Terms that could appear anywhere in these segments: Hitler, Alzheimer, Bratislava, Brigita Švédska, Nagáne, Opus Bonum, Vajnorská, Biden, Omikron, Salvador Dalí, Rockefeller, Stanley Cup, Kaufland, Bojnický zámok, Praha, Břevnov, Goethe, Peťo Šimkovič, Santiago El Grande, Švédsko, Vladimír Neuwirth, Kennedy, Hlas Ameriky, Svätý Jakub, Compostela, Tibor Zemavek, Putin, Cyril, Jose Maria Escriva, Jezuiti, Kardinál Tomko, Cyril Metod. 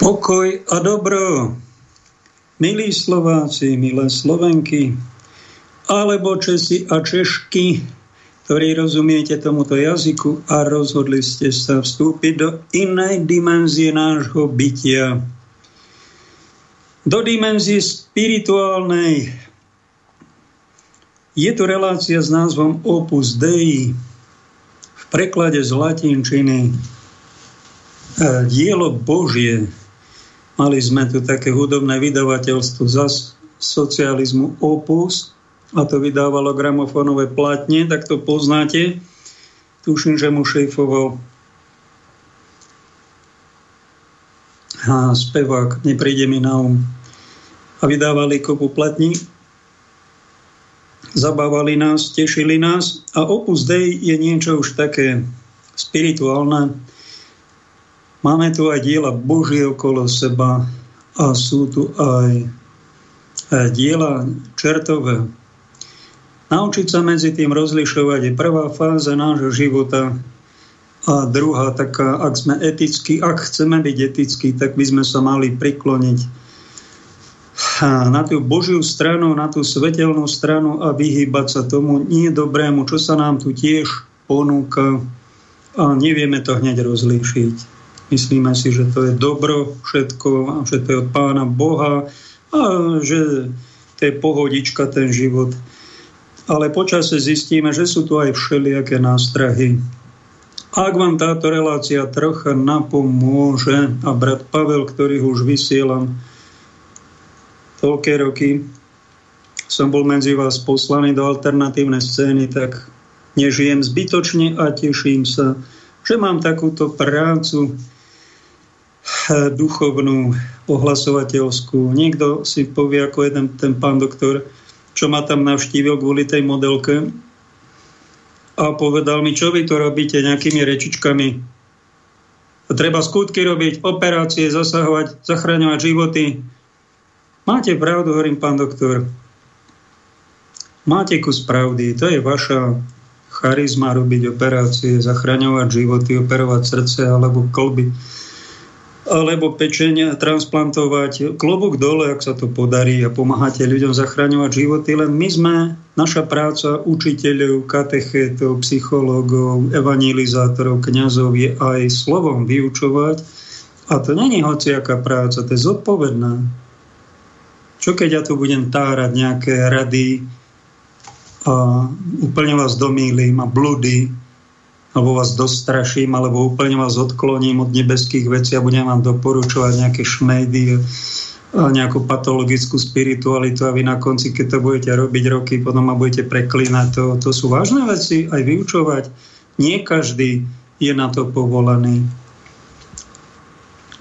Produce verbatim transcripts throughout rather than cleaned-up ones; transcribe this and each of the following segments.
Pokoj a dobro, milí Slováci, milé Slovenky, alebo Česi a Češky, ktorí rozumiete tomuto jazyku a rozhodli ste sa vstúpiť do inej dimenzie nášho bytia. Do dimenzie spirituálnej. Je tu relácia s názvom Opus Dei, v preklade z latinčiny Dielo Božie. Mali sme tu také hudobné vydavateľstvo za socializmu Opus, a to vydávalo gramofónové platne, tak to poznáte. Tuším, že mu šéfoval a spevák, nepríde mi na um. A vydávali kopu platní, zabávali nás, tešili nás. A Opus Dei je niečo už také spirituálne. Máme tu aj diela Božie okolo seba a sú tu aj, aj diela čertové. Naučiť sa medzi tým rozlišovať je prvá fáza nášho života a druhá taká, ak sme etickí, ak chceme byť etickí, tak by sme sa mali prikloniť na tú Božiu stranu, na tú svetelnú stranu a vyhýbať sa tomu niedobrému, čo sa nám tu tiež ponúka a nevieme to hneď rozlíšiť. Myslíme si, že to je dobro všetko, že to je od Pána Boha a že to je pohodička ten život. Ale počase zistíme, že sú tu aj všelijaké nástrahy. Ak vám táto relácia trocha napomôže, a brat Pavel, ktorý už vysielam toľké roky, som bol medzi vás poslaný do alternatívnej scény, tak nežijem zbytočne a teším sa, že mám takúto prácu duchovnú, ohlasovateľskú. Niekto si povie, ako jeden ten pán doktor, čo ma tam navštívil kvôli tej modelke a povedal mi, čo vy to robíte nejakými rečičkami. A treba skutky robiť, operácie, zasahovať, zachraňovať životy. Máte pravdu, hovorím, pán doktor. Máte kus pravdy, to je vaša charizma robiť operácie, zachraňovať životy, operovať srdce alebo kolby, alebo pečenia, transplantovať, klobúk dole, ak sa to podarí a pomáhate ľuďom zachraňovať životy, len my sme, naša práca učiteľov, katechétov, psychológov, evangelizátorov, kňazov je aj slovom vyučovať a to není hociaká práca, to je zodpovedná. Čo keď ja tu budem tárať nejaké rady a úplne vás domýlim a blúdy, alebo vás dostraším, alebo úplne vás odkloním od nebeských vecí a budem vám doporučovať nejaké šmejdy a nejakú patologickú spiritualitu a vy na konci, keď to budete robiť roky, potom ma budete preklínať. To, to sú vážne veci, aj vyučovať. Nie každý je na to povolaný.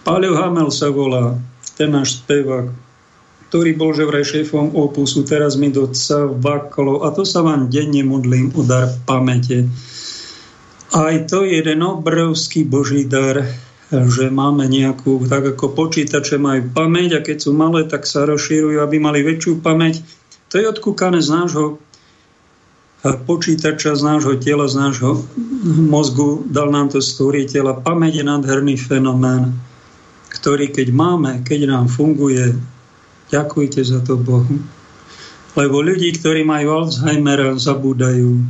Páľo Hamel sa volá, ten náš spevák, ktorý bol že vraj šéfom Opusu, teraz mi doca vaklo a to sa vám denne modlím o dar pamäte. Aj to je jeden obrovský Boží dar, že máme nejakú, tak ako počítače majú pamäť a keď sú malé, tak sa rozšírujú, aby mali väčšiu pamäť. To je odkúkané z nášho počítača, z nášho tela, z nášho mozgu. Dal nám to stvoriteľ. Pamäť je nádherný fenomén, ktorý keď máme, keď nám funguje, ďakujte za to Bohu. Lebo ľudí, ktorí majú Alzheimera, zabúdajú.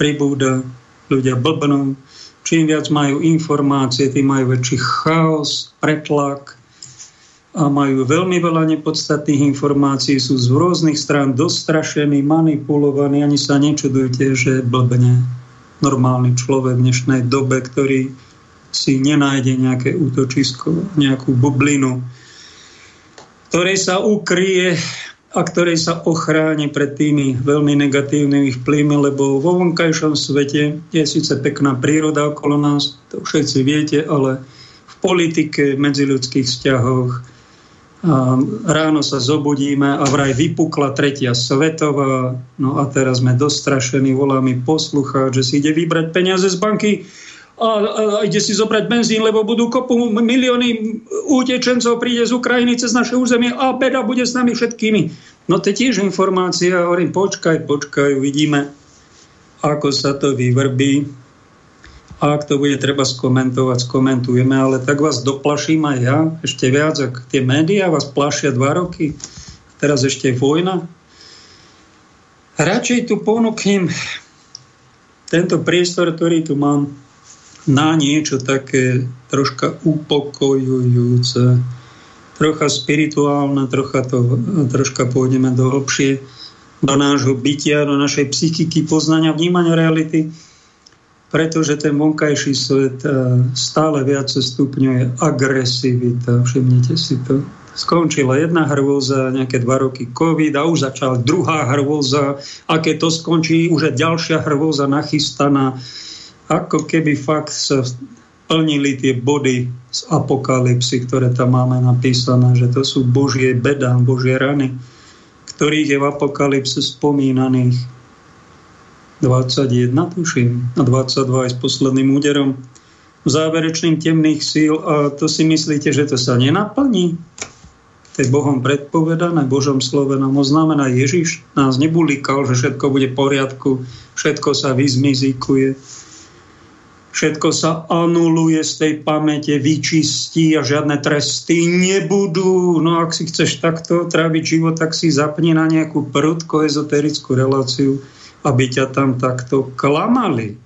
Pribúda. Ľudia blbnú. Čím viac majú informácie, tým majú väčší chaos, pretlak a majú veľmi veľa nepodstatných informácií, sú z rôznych strán dostrašení, manipulovaní, ani sa nečudujte, že blbne normálny človek v dnešnej dobe, ktorý si nenájde nejaké útočisko, nejakú bublinu, ktorej sa ukryje a ktorej sa ochráni pred tými veľmi negatívnymi vplyvmi, lebo vo vonkajšom svete je síce pekná príroda okolo nás, to všetci viete, ale v politike, v medziľudských vzťahoch ráno sa zobudíme a vraj vypukla tretia svetová, no a teraz sme dostrašení, volá mi poslucháč, že si ide vybrať peniaze z banky a, a, a ide si zobrať benzín, lebo budú kopu milióny utečencov, príde z Ukrajiny cez naše územie a beda bude s nami všetkými. No to je tiež informácia, hovorím, počkaj, počkaj, uvidíme, ako sa to vyvrbí. A A ak to bude treba skomentovať, skomentujeme, ale tak vás doplaším aj ja, ešte viac, ak tie médiá vás plašia dva roky, teraz ešte je vojna. Radšej tu ponúknem tento priestor, ktorý tu mám, na niečo také troška upokojujúce, trocha spirituálne, trocha to, troška pôjdeme do hlbšie, do nášho bytia, do našej psychiky, poznania, vnímania reality, pretože ten vonkajší svet stále viac stupňuje agresivita. Všimnite si to. Skončila jedna hrôza, nejaké dva roky COVID a už začala druhá hrôza. A keď to skončí, už je ďalšia hrôza nachystaná. Ako keby fakt sa plnili tie body z apokalypsy, ktoré tam máme napísané, že to sú Božie beda, Božie rany, ktorých je v apokalypse spomínaných dvadsaťjeden, tuším, a dvadsaťdva aj s posledným úderom záverečným temných síl. A to si myslíte, že to sa nenaplní? To je Bohom predpovedané, Božom slove nám oznámené. Ježiš nás nebulikal, že všetko bude v poriadku, všetko sa vyzmizikuje, všetko sa anuluje z tej pamäte, vyčistí a žiadne tresty nebudú. No ak si chceš takto tráviť život, tak si zapni na nejakú prudko ezoterickú reláciu, aby ťa tam takto klamali.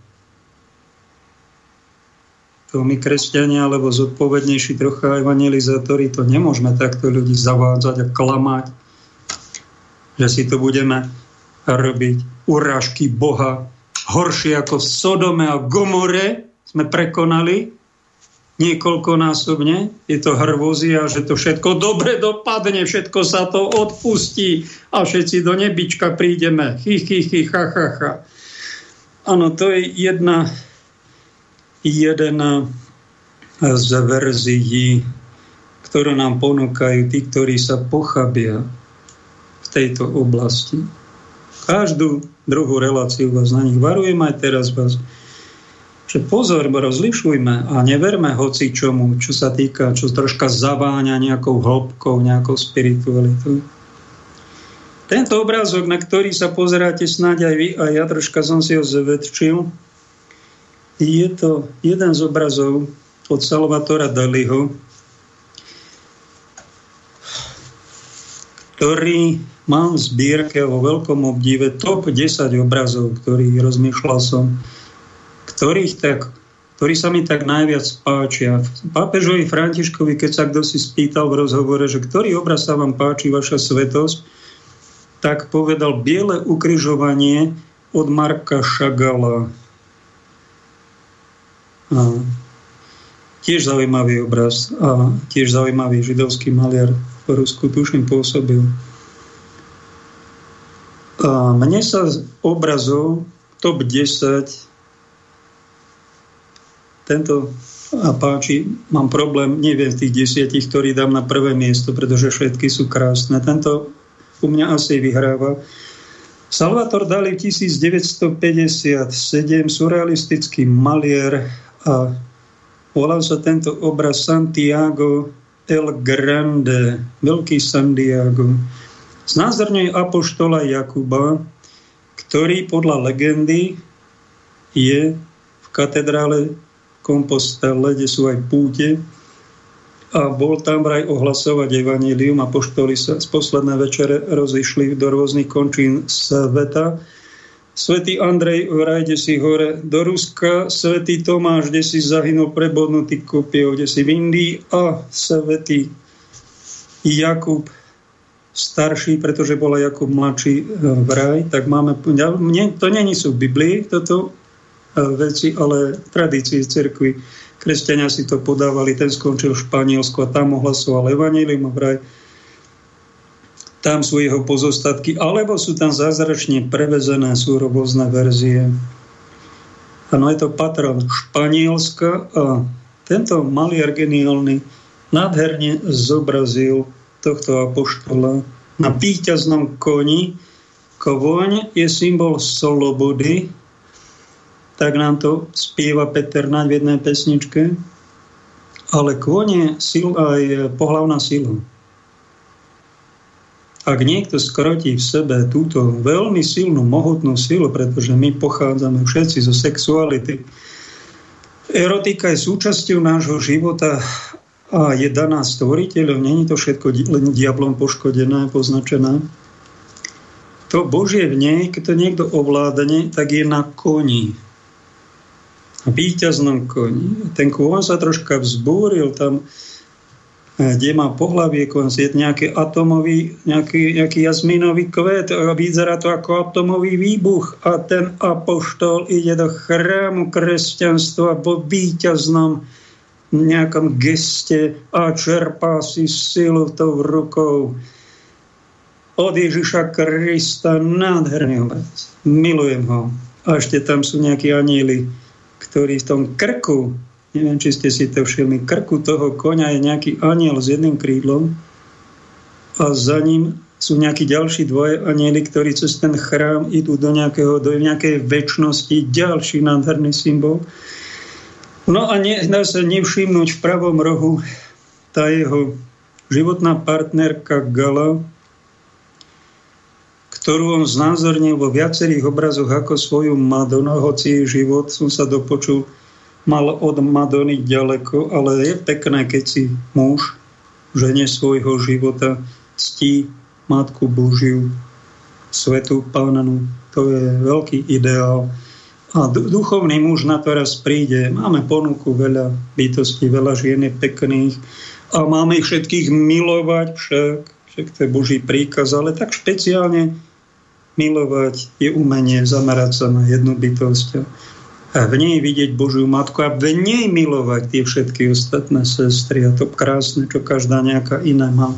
To my, kresťania, alebo zodpovednejší trocha evangelizátori, to nemôžeme takto ľudí zavádzať a klamať, že si to budeme robiť. Urážky Boha horšie ako v Sodome a Gomore sme prekonali niekoľkonásobne. Je to hrvozia, že to všetko dobre dopadne, všetko sa to odpustí a všetci do nebička prídeme. Chi, chi, chi, ha, ha, ha. Áno, to je jedna, jedna z verzií, ktoré nám ponúkajú tí, ktorí sa pochabia v tejto oblasti. Každú druhú reláciu vás na nich varujem, aj teraz vás, že pozor, rozlišujme a neverme hoci čomu, čo sa týka, čo troška zaváňa nejakou hĺbkou, nejakou spiritualitou. Tento obrázok, na ktorý sa pozeráte snáď aj vy, a ja troška som si ho zväčšil, je to jeden z obrazov od Salvadora Dalího, ktorý mám v zbierke vo veľkom obdive top desať obrazov, ktorý rozmýšľal som, ktorých tak, ktorí sa mi tak najviac páčia. Pápežovi Františkovi, keď sa kto si spýtal v rozhovore, že ktorý obraz sa vám páči, vaša svetosť, tak povedal Biele ukrižovanie od Marka Chagalla. A tiež zaujímavý obraz a tiež zaujímavý židovský maliar, v Rusku tuším pôsobil. A mne sa z obrazov top desať tento a páči, mám problém, neviem z tých desiatich, ktorý dám na prvé miesto, pretože všetky sú krásne. Tento u mňa asi vyhráva. Salvador Dalí devätnásťstopäťdesiatsedem, surrealistický malier, a volal sa tento obraz Santiago El Grande, Veľký Santiago. Znázorňuje apoštola Jakuba, ktorý podľa legendy je v katedrále Compostele, kde sú aj púte, a bol tam vraj ohlasovať evanjelium a apoštoli sa z posledné večere rozišli do rôznych končín sveta. Svätý Andrej vraj, kde si hore do Ruska, Svätý Tomáš, kde si zahynul prebodnutý kopiou, kde si v Indii, a Svätý Jakub starší, pretože bola Jakub mladší v raj, tak máme, to není sú v Biblii, toto veci, ale tradície cirkvi. Kresťania si to podávali, ten skončil v Španielsku a tam ohlasoval evanjelium a vraj tam sú jeho pozostatky, alebo sú tam zázračne prevezené, sú rôzne verzie. Áno, je to patron Španielska a tento maliar geniálny nádherne zobrazil tohto apoštola na víťaznom koni. Kôň je symbol slobody, tak nám to spieva Peter Nagy v jednej pesničke. Ale kôň je sila, aj pohlavná sila. Ak niekto skrotí v sebe túto veľmi silnú, mohutnú silu, pretože my pochádzame všetci zo sexuality, Erotika je súčasťou nášho života a je daná stvoriteľom. Není to všetko len diablom poškodené, poznačené. To Božie v nej, keď to niekto ovládne, tak je na koni. Výťaznom koni. Ten kôň sa troška vzbúril tam, kde má pohlavie koncet, nejaký atomový, nejaký, nejaký jazminový kvet, vyzerá to ako atomový výbuch a ten apoštol ide do chrámu kresťanstva vo víťaznom nejakom geste a čerpá si silu tou rukou od Ježiša Krista. Nádherný obec, milujem ho. A ešte tam sú nejakí aníli, ktorí v tom krku, neviem, či ste si to všimli, krku toho koňa je nejaký aniel s jedným krídlom a za ním sú nejakí ďalší dvoje anieli, ktorí cez ten chrám idú do, nejakého, do nejakej večnosti. Ďalší nádherný symbol. No a ne, dá sa nevšimnúť v pravom rohu tá jeho životná partnerka Gala, ktorú on znázornil vo viacerých obrazoch ako svoju Madonu, hoci jej život, som sa dopočul, mal od Madony ďaleko, ale je pekné, keď si muž žene svojho života ctí Matku Božiu, Svätú Pannu. To je veľký ideál. A duchovný muž na to raz príde. Máme ponuku veľa bytostí, veľa žien pekných a máme ich všetkých milovať však. Však to je Boží príkaz, ale tak špeciálne milovať je umenie zamerať sa na jednu bytosť a v nej vidieť Božiu Matku a v nej milovať tie všetky ostatné sestry a to krásne, čo každá nejaká iná má.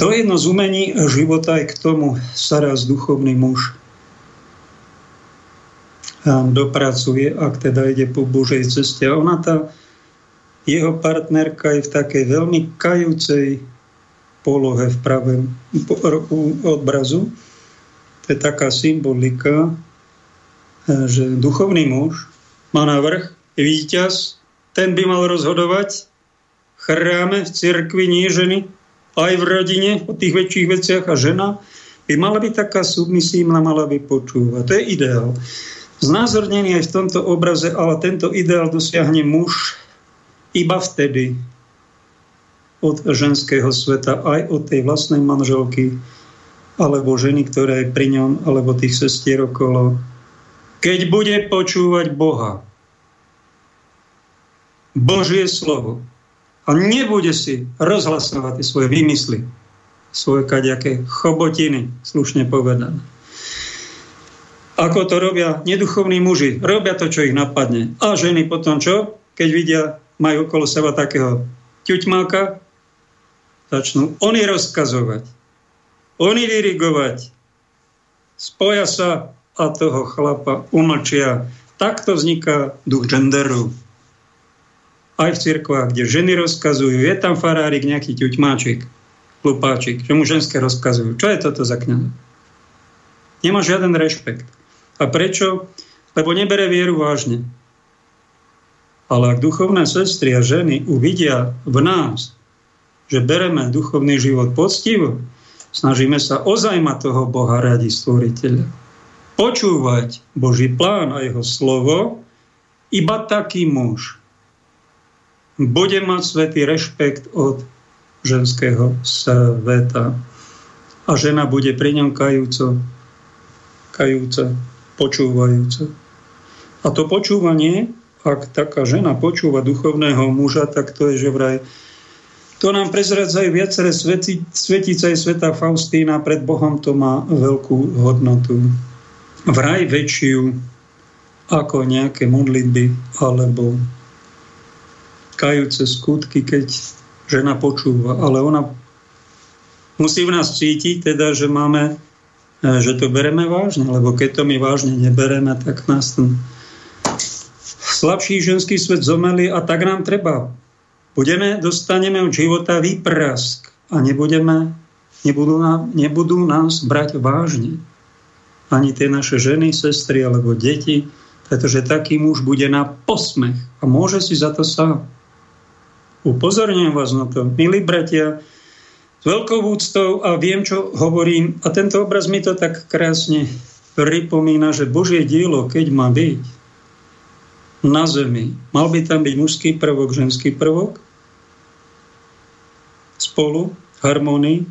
To je jedno z umení života, aj k tomu sa raz duchovný muž dopracuje, ak teda ide po Božej ceste. A ona tá, jeho partnerka je v takej veľmi kajúcej polohe v pravom obrazu. To je taká symbolika, že duchovný muž má navrch, víťaz, ten by mal rozhodovať v chráme, v cirkvi, nie ženy, aj v rodine, o tých väčších veciach, a žena by mala byť taká submisívna, mala by počúvať. To je ideál. Znázornený aj v tomto obraze, ale tento ideál dosiahne muž iba vtedy od ženského sveta, aj od tej vlastnej manželky, alebo ženy, ktorá je pri ňom, alebo tých sestier okolo, keď bude počúvať Boha, Božie slovo, a nebude si rozhlasovať svoje výmysly, svoje kadejaké chobotiny, slušne povedané. Ako to robia neduchovní muži, robia to, čo ich napadne. A ženy potom čo? Keď vidia, majú okolo seba takého ťuťmáka, začnú oni rozkazovať, oni dirigovať, spoja sa a toho chlapa umlčia. Takto vzniká duch genderu. Aj v cirkvách, kde ženy rozkazujú, je tam farárik, nejaký ťuťmáčik, hlupáčik, čo mu ženské rozkazujú. Čo je toto za kňaza? Nemá žiaden rešpekt. A prečo? Lebo nebere vieru vážne. Ale ak duchovné sestry a ženy uvidia v nás, že bereme duchovný život poctivo, snažíme sa ozaj mať toho Boha radi, stvoriteľa, počúvať Boží plán a jeho slovo, iba taký muž bude mať svätý rešpekt od ženského sveta. A žena bude pri ňom kajúco, kajúca, počúvajúca. A to počúvanie, ak taká žena počúva duchovného muža, tak to je že vraj. To nám prezradzajú viaceré svätice aj Svätá Faustína. Pred Bohom to má veľkú hodnotu. Vraj väčšiu ako nejaké modlitby alebo kajúce skutky, keď žena počúva. Ale ona musí v nás cítiť, teda, že máme, že to bereme vážne, lebo keď to my vážne nebereme, tak nás ten slabší ženský svet zomelie a tak nám treba. Budeme, dostaneme od života výprask a nebudeme, nebudú, nám, nebudú nás brať vážne. Ani tie naše ženy, sestry alebo deti, pretože taký muž bude na posmech a môže si za to sám. Upozorňujem vás na to, milí bratia, s veľkou úctou a viem, čo hovorím. A tento obraz mi to tak krásne pripomína, že Božie dielo, keď má byť, na zemi. Mal by tam byť mužský prvok, ženský prvok, spolu, harmonii.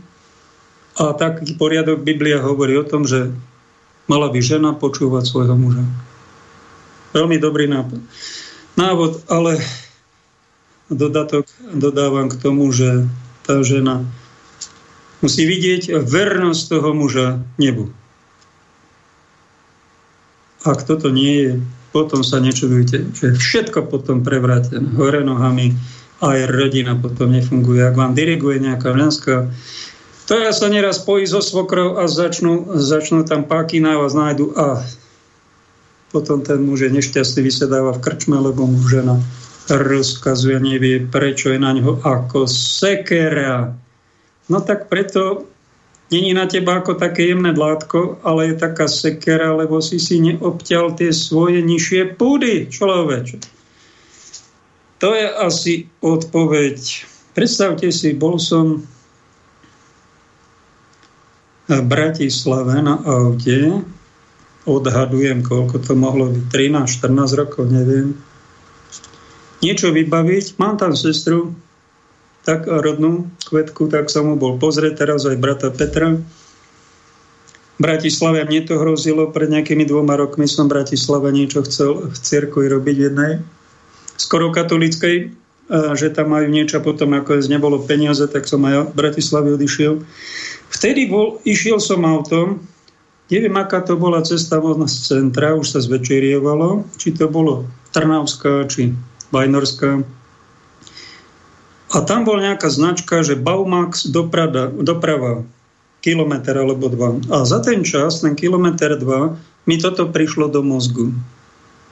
A taký poriadok Biblia hovorí o tom, že mala by žena počúvať svojho muža. Veľmi dobrý nápad. Návod, ale dodatok dodávam k tomu, že tá žena musí vidieť vernosť toho muža nebu. Ak toto nie je, potom sa nečudujte, že všetko potom prevrátené hore nohami, aj rodina potom nefunguje. Ak vám diriguje nejaká ženská, ktorá sa neraz pojí so svokrou a začnú, začnú tam páky na vás nájdu a potom ten muž je nešťastný, vysedáva v krčme, lebo mu žena rozkazuje, nevie prečo je na ňo ako sekera. No tak preto není na teba ako také jemné dlátko, ale je taká sekera, lebo si si neobťal tie svoje nižšie púdy, človeče. To je asi odpoveď. Predstavte si, bol som v Bratislave na aute. Odhadujem, koľko to mohlo byť. trinásť štrnásť rokov, neviem. Niečo vybaviť. Mám tam sestru, tak rodnú Kvetku, tak som mu bol pozrieť, teraz aj brata Petra. V Bratislave mne to hrozilo, pred nejakými dvoma rokmi som v Bratislave niečo chcel v cirkvi robiť jednej, skoro katolíckej, že tam majú niečo, potom ako nebolo peniaze, tak som aj v Bratislave odišiel. Vtedy bol, išiel som autom, neviem, aká to bola cesta od nás z centra, už sa zvečerievalo, či to bolo Trnavská, či Vajnorská. A tam bol nejaká značka, že Baumax doprava, doprava kilometer alebo dva. A za ten čas, ten kilometer dva, mi toto prišlo do mozgu.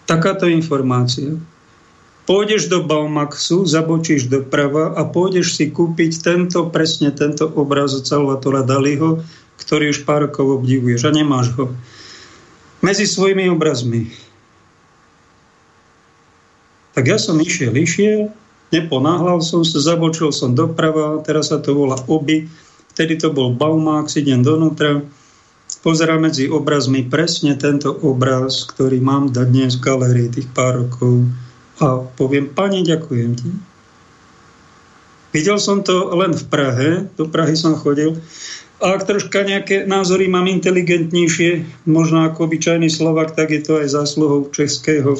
Takáto informácia. Pôjdeš do Baumaxu, zabočíš doprava a pôjdeš si kúpiť tento, presne tento obraz od Salvadora Dalího, ktorý už pár rokov obdivuješ a nemáš ho. Medzi svojimi obrazmi. Tak ja som išiel, išiel, neponáhľal som sa, zabočil som doprava, teraz sa to volá oby. Vtedy to bol Baumax, idem donútra, pozerám medzi obrazmi presne tento obraz, ktorý mám dnes v galérii tých pár rokov a poviem, pani, ďakujem ti. Videl som to len v Prahe, do Prahy som chodil, a ak troška nejaké názory mám inteligentnejšie, možno ako obyčajný Slovák, tak je to aj zásluhou českého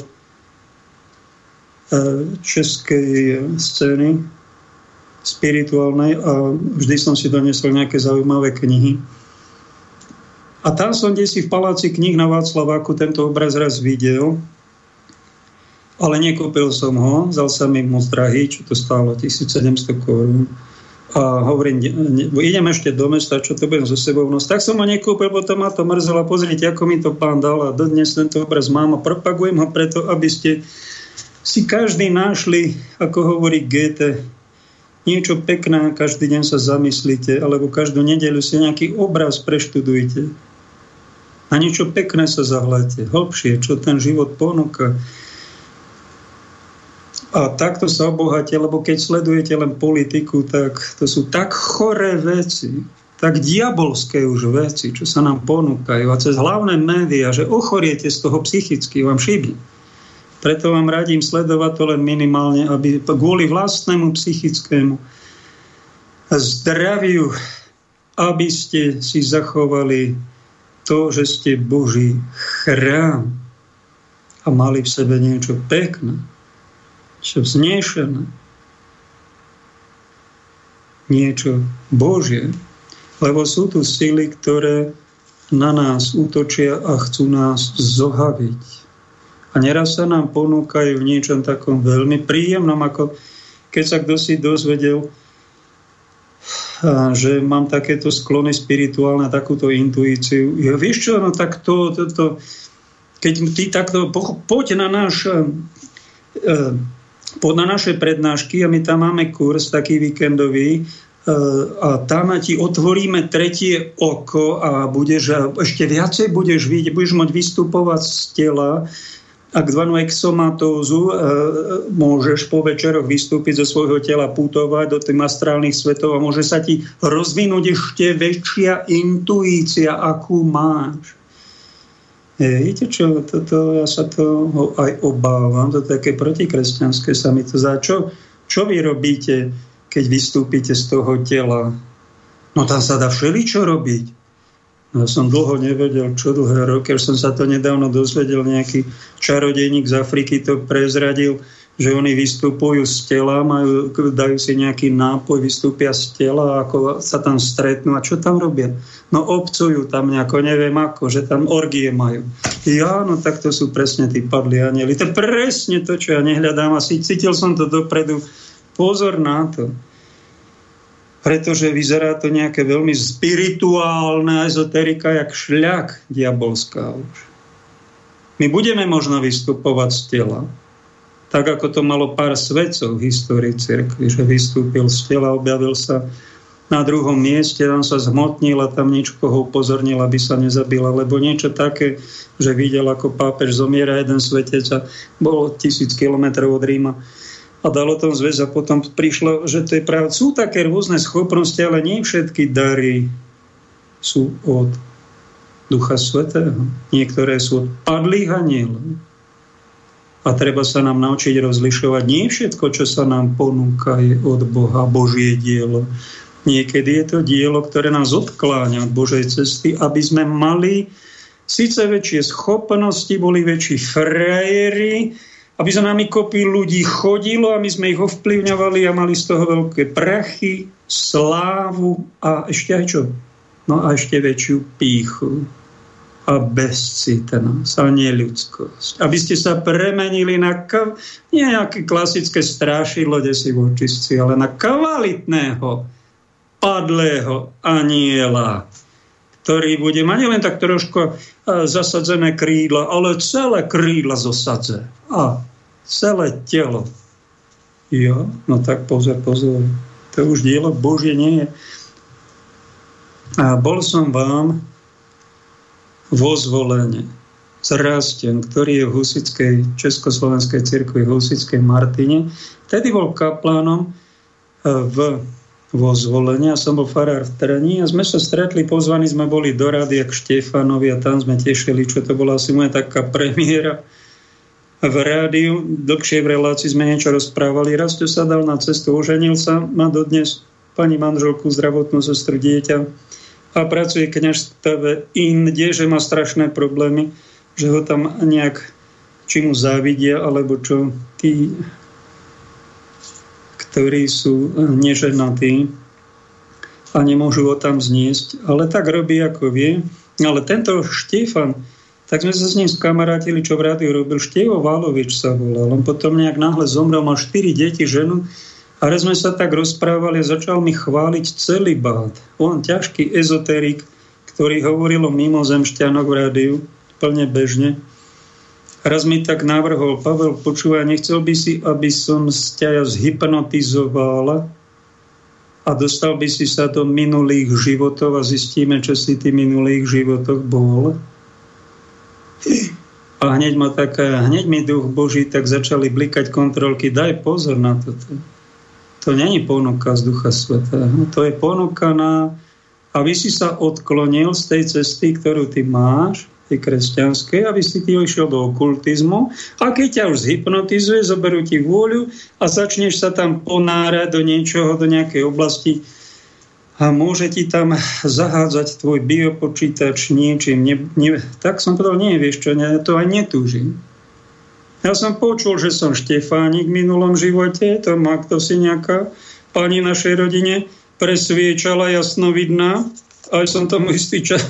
českej scény spirituálnej a vždy som si doniesol nejaké zaujímavé knihy. A tam som desi v paláci knih na Václaváku tento obraz raz videl, ale nekúpil som ho, vzal sa mi moc drahý, čo to stálo, tisícsedemsto korún. A hovorím, idem ešte do mesta, čo to budem so sebou nosť. Tak som ho nekúpil, bo to ma to mrzelo. Pozrite, ako mi to pán dal a dodnes tento obraz mám a propagujem ho preto, aby ste si každý našli, ako hovorí Goethe, niečo pekné, každý deň sa zamyslite, alebo každú nedeľu si nejaký obraz preštudujte. A niečo pekné sa zahľadte, hlbšie, čo ten život ponúka. A takto sa obohate, lebo keď sledujete len politiku, tak to sú tak choré veci, tak diabolské už veci, čo sa nám ponúkajú. A cez hlavné médiá, že ochoriete z toho psychicky, vám šibí. Preto vám radím sledovať to len minimálne, aby kvôli vlastnému psychickému zdraviu, aby ste si zachovali to, že ste Boží chrám a mali v sebe niečo pekné, čo vznešené, niečo Božie. Lebo sú tu sily, ktoré na nás útočia a chcú nás zohaviť. A neraz sa nám ponúkajú v niečom takom veľmi príjemnom, ako keď sa kto si dozvedel, že mám takéto sklony spirituálne, takúto intuíciu. Ja, vieš čo, no tak to, to, to keď ty takto, po, poď na, náš, eh, poď na naše prednášky a my tam máme kurz taký víkendový, a tam ti otvoríme tretie oko a budeš, ešte viacej budeš vidieť, budeš môcť vystupovať z tela. Ak zvanú exomatózu, e, môžeš po večeroch vystúpiť zo svojho tela, putovať do tých astrálnych svetov a môže sa ti rozvinúť ešte väčšia intuícia, akú máš. Viete čo, toto, ja sa toho aj obávam, to také protikresťanské sa mi to zdá. Čo, čo vy robíte, keď vystúpite z toho tela? No tam sa dá všeličo robiť. Ja som dlho nevedel, čo dlhé roky, až som sa to nedávno dozvedel, nejaký čarodejník z Afriky to prezradil, že oni vystupujú z tela, majú, dajú si nejaký nápoj, vystúpia z tela, ako sa tam stretnú. A čo tam robia? No obcujú tam nejako, neviem ako, že tam orgie majú. Ja, no tak to sú presne tí padli anjeli. To je presne to, čo ja nehľadám. Asi cítil som to dopredu. Pozor na to. Pretože vyzerá to nejaké veľmi spirituálne, ezoterika, jak šľak diabolská už. My budeme možno vystupovať z tela, tak ako to malo pár svedcov v histórii cirkvi, že vystúpil z tela, objavil sa na druhom mieste, tam sa zhmotnil a tam niečo ho upozornil, aby sa nezabila, lebo niečo také, že videl, ako pápež zomiera jeden svetec a bolo tisíc kilometrov od Ríma. A dalo tom zväz a potom prišlo, že to je práve, sú také rôzne schopnosti, ale nie všetky dary sú od Ducha Svätého. Niektoré sú od padlých anjelov. A treba sa nám naučiť rozlišovať. Nie všetko, čo sa nám ponúka, je od Boha, Božie dielo. Niekedy je to dielo, ktoré nás odkláňa od Božej cesty, aby sme mali síce väčšie schopnosti, boli väčší frajeri, aby za nami kopí ľudí chodilo a my sme ich ovplyvňovali a mali z toho veľké prachy, slávu a ešte aj čo? No a ešte väčšiu pýchu a bezcitnosť a neľudskosť. Aby ste sa premenili na kav... nie nejaké klasické strašidlo, kde si vočistci, ale na kvalitného, padlého anjela, ktorý bude mať len tak trošku zasadzené krídla, ale celé krídla zosadze. A celé telo. Jo, no tak pozor, pozor. To už dielo Božie nie je. A bol som vám vo Zvolene s Rastem, ktorý je v husickej, Československej cirkvi, v husickej Martine. Vtedy bol kaplánom v, vo Zvolene a som bol farár v Trni a sme sa stretli, pozvaní sme boli do rádia k Štefánovi a tam sme tešili, čo to bola asi moja taká premiéra. V rádiu, dlhšie v relácii sme niečo rozprávali. Raz to sa dal na cestu, oženil sa, má dodnes pani manželku, zdravotnú sestru, dieťa a pracuje kňaz v stave inde, že má strašné problémy, že ho tam nejak, či mu závidia, alebo čo, tí, ktorí sú neženatí a nemôžu ho tam zniesť, ale tak robí, ako vie. Ale tento Štefan, tak sme sa s ním skamarátili, čo v rádiu robil. Števo Válovič sa volal. On potom nejak náhle zomrel, mal štyri deti, ženu. A raz sme sa tak rozprávali a začal mi chváliť celibát. On ťažký ezoterik, ktorý hovoril o mimozemšťanoch v rádiu, plne bežne. Raz mi tak navrhol, Pavel, počúvaj, nechcel by si, aby som ťa zhypnotizovala a dostal by si sa do minulých životov a zistíme, čo si ty minulých životoch bol. A hneď ma taká, hneď mi duch Boží, tak začali blikať kontrolky. Daj pozor na toto. To není ponuka z Ducha Svätého. To je ponuka na, aby si sa odklonil z tej cesty, ktorú ty máš, tej kresťanskej, aby si ty išiel do okultizmu. A keď ťa už zhypnotizuje, zoberú ti vôľu a začneš sa tam ponárať do niečoho, do nejakej oblasti, a môže ti tam zahádzať tvoj biopočítač niečím. Ne, ne, tak som povedal, nie, vieš čo, ja to aj netúžim. Ja som počul, že som Štefánik v minulom živote, to má kto si nejaká pani našej rodine presviečala jasnovidná, aj som tomu istý čas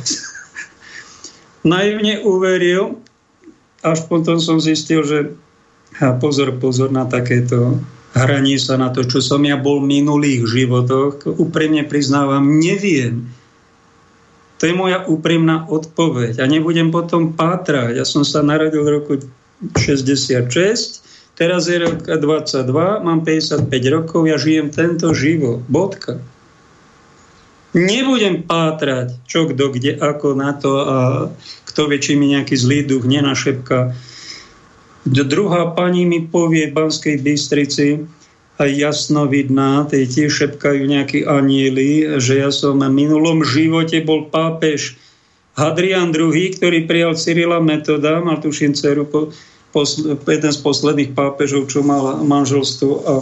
naivne uveril, až potom som zistil, že a pozor, pozor na takéto hranie sa na to, čo som ja bol v minulých životoch, úprimne priznávam, neviem. To je moja úprimná odpoveď. A nebudem potom pátrať. Ja som sa narodil v roku šesťdesiatšesť, teraz je rok dvadsaťdva, mám päťdesiatpäť rokov, ja žijem tento život. Bodka. Nebudem pátrať, čo, kto, kde, ako na to a kto vie, či mi nejaký zlý duch nenašepká. Druhá pani mi povie v Banskej Bystrici, jasnovidná, tej tiež šepkajú nejakí anjeli, že ja som v minulom živote bol pápež Hadrián druhý, ktorý prijal Cyrila Metoda, mal tuším dceru, jeden z posledných pápežov, čo mal manželstvo a,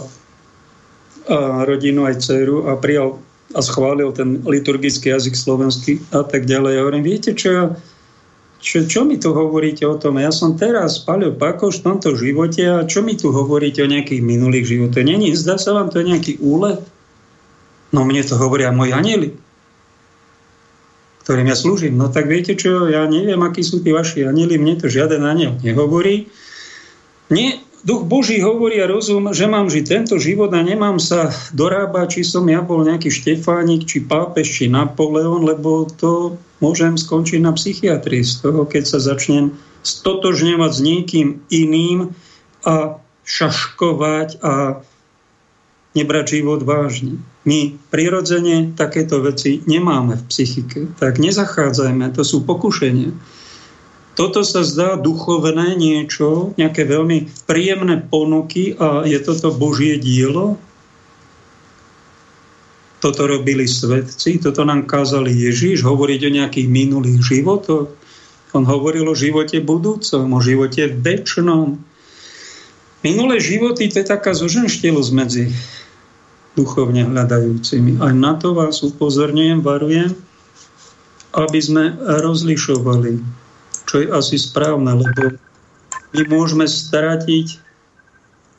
a rodinu aj dceru, a prijal a schválil ten liturgický jazyk slovenský a tak ďalej. Ja hovorím, viete čo, ja, čo, čo mi tu hovoríte o tom? Ja som teraz palil pakoš v tomto živote a čo mi tu hovoríte o nejakých minulých životoch? Není, zdá sa vám to nejaký úlet? No mne to hovoria moji anjeli, ktorým ja slúžim. No tak viete čo, ja neviem, akí sú tí vaši anjeli, mne to žiaden anjel nehovorí. Nie. Duch Boží hovorí a rozum, že mám žiť tento život a nemám sa dorábať, či som ja bol nejaký Štefánik, či pápež, či Napoleon, lebo to môžem skončiť na psychiatrii z toho, keď sa začnem stotožňovať s niekým iným a šaškovať a nebrať život vážne. My prirodzene takéto veci nemáme v psychike, tak nezachádzajme, to sú pokušenia. Toto sa zdá duchovné niečo, nejaké veľmi príjemné ponuky, a je toto Božie dielo? Toto robili svetci, toto nám kázali Ježiš, hovoriť o nejakých minulých životoch. On hovoril o živote budúcom, o živote večnom. Minulé životy, to je taká zoženštilosť medzi duchovne hľadajúcimi. Aj na to vás upozorňujem, varujem, aby sme rozlišovali, čo je asi správne, lebo my môžeme stratiť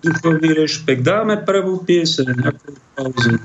duchovný rešpekt. Dáme prvú pieseň, ako pauzu.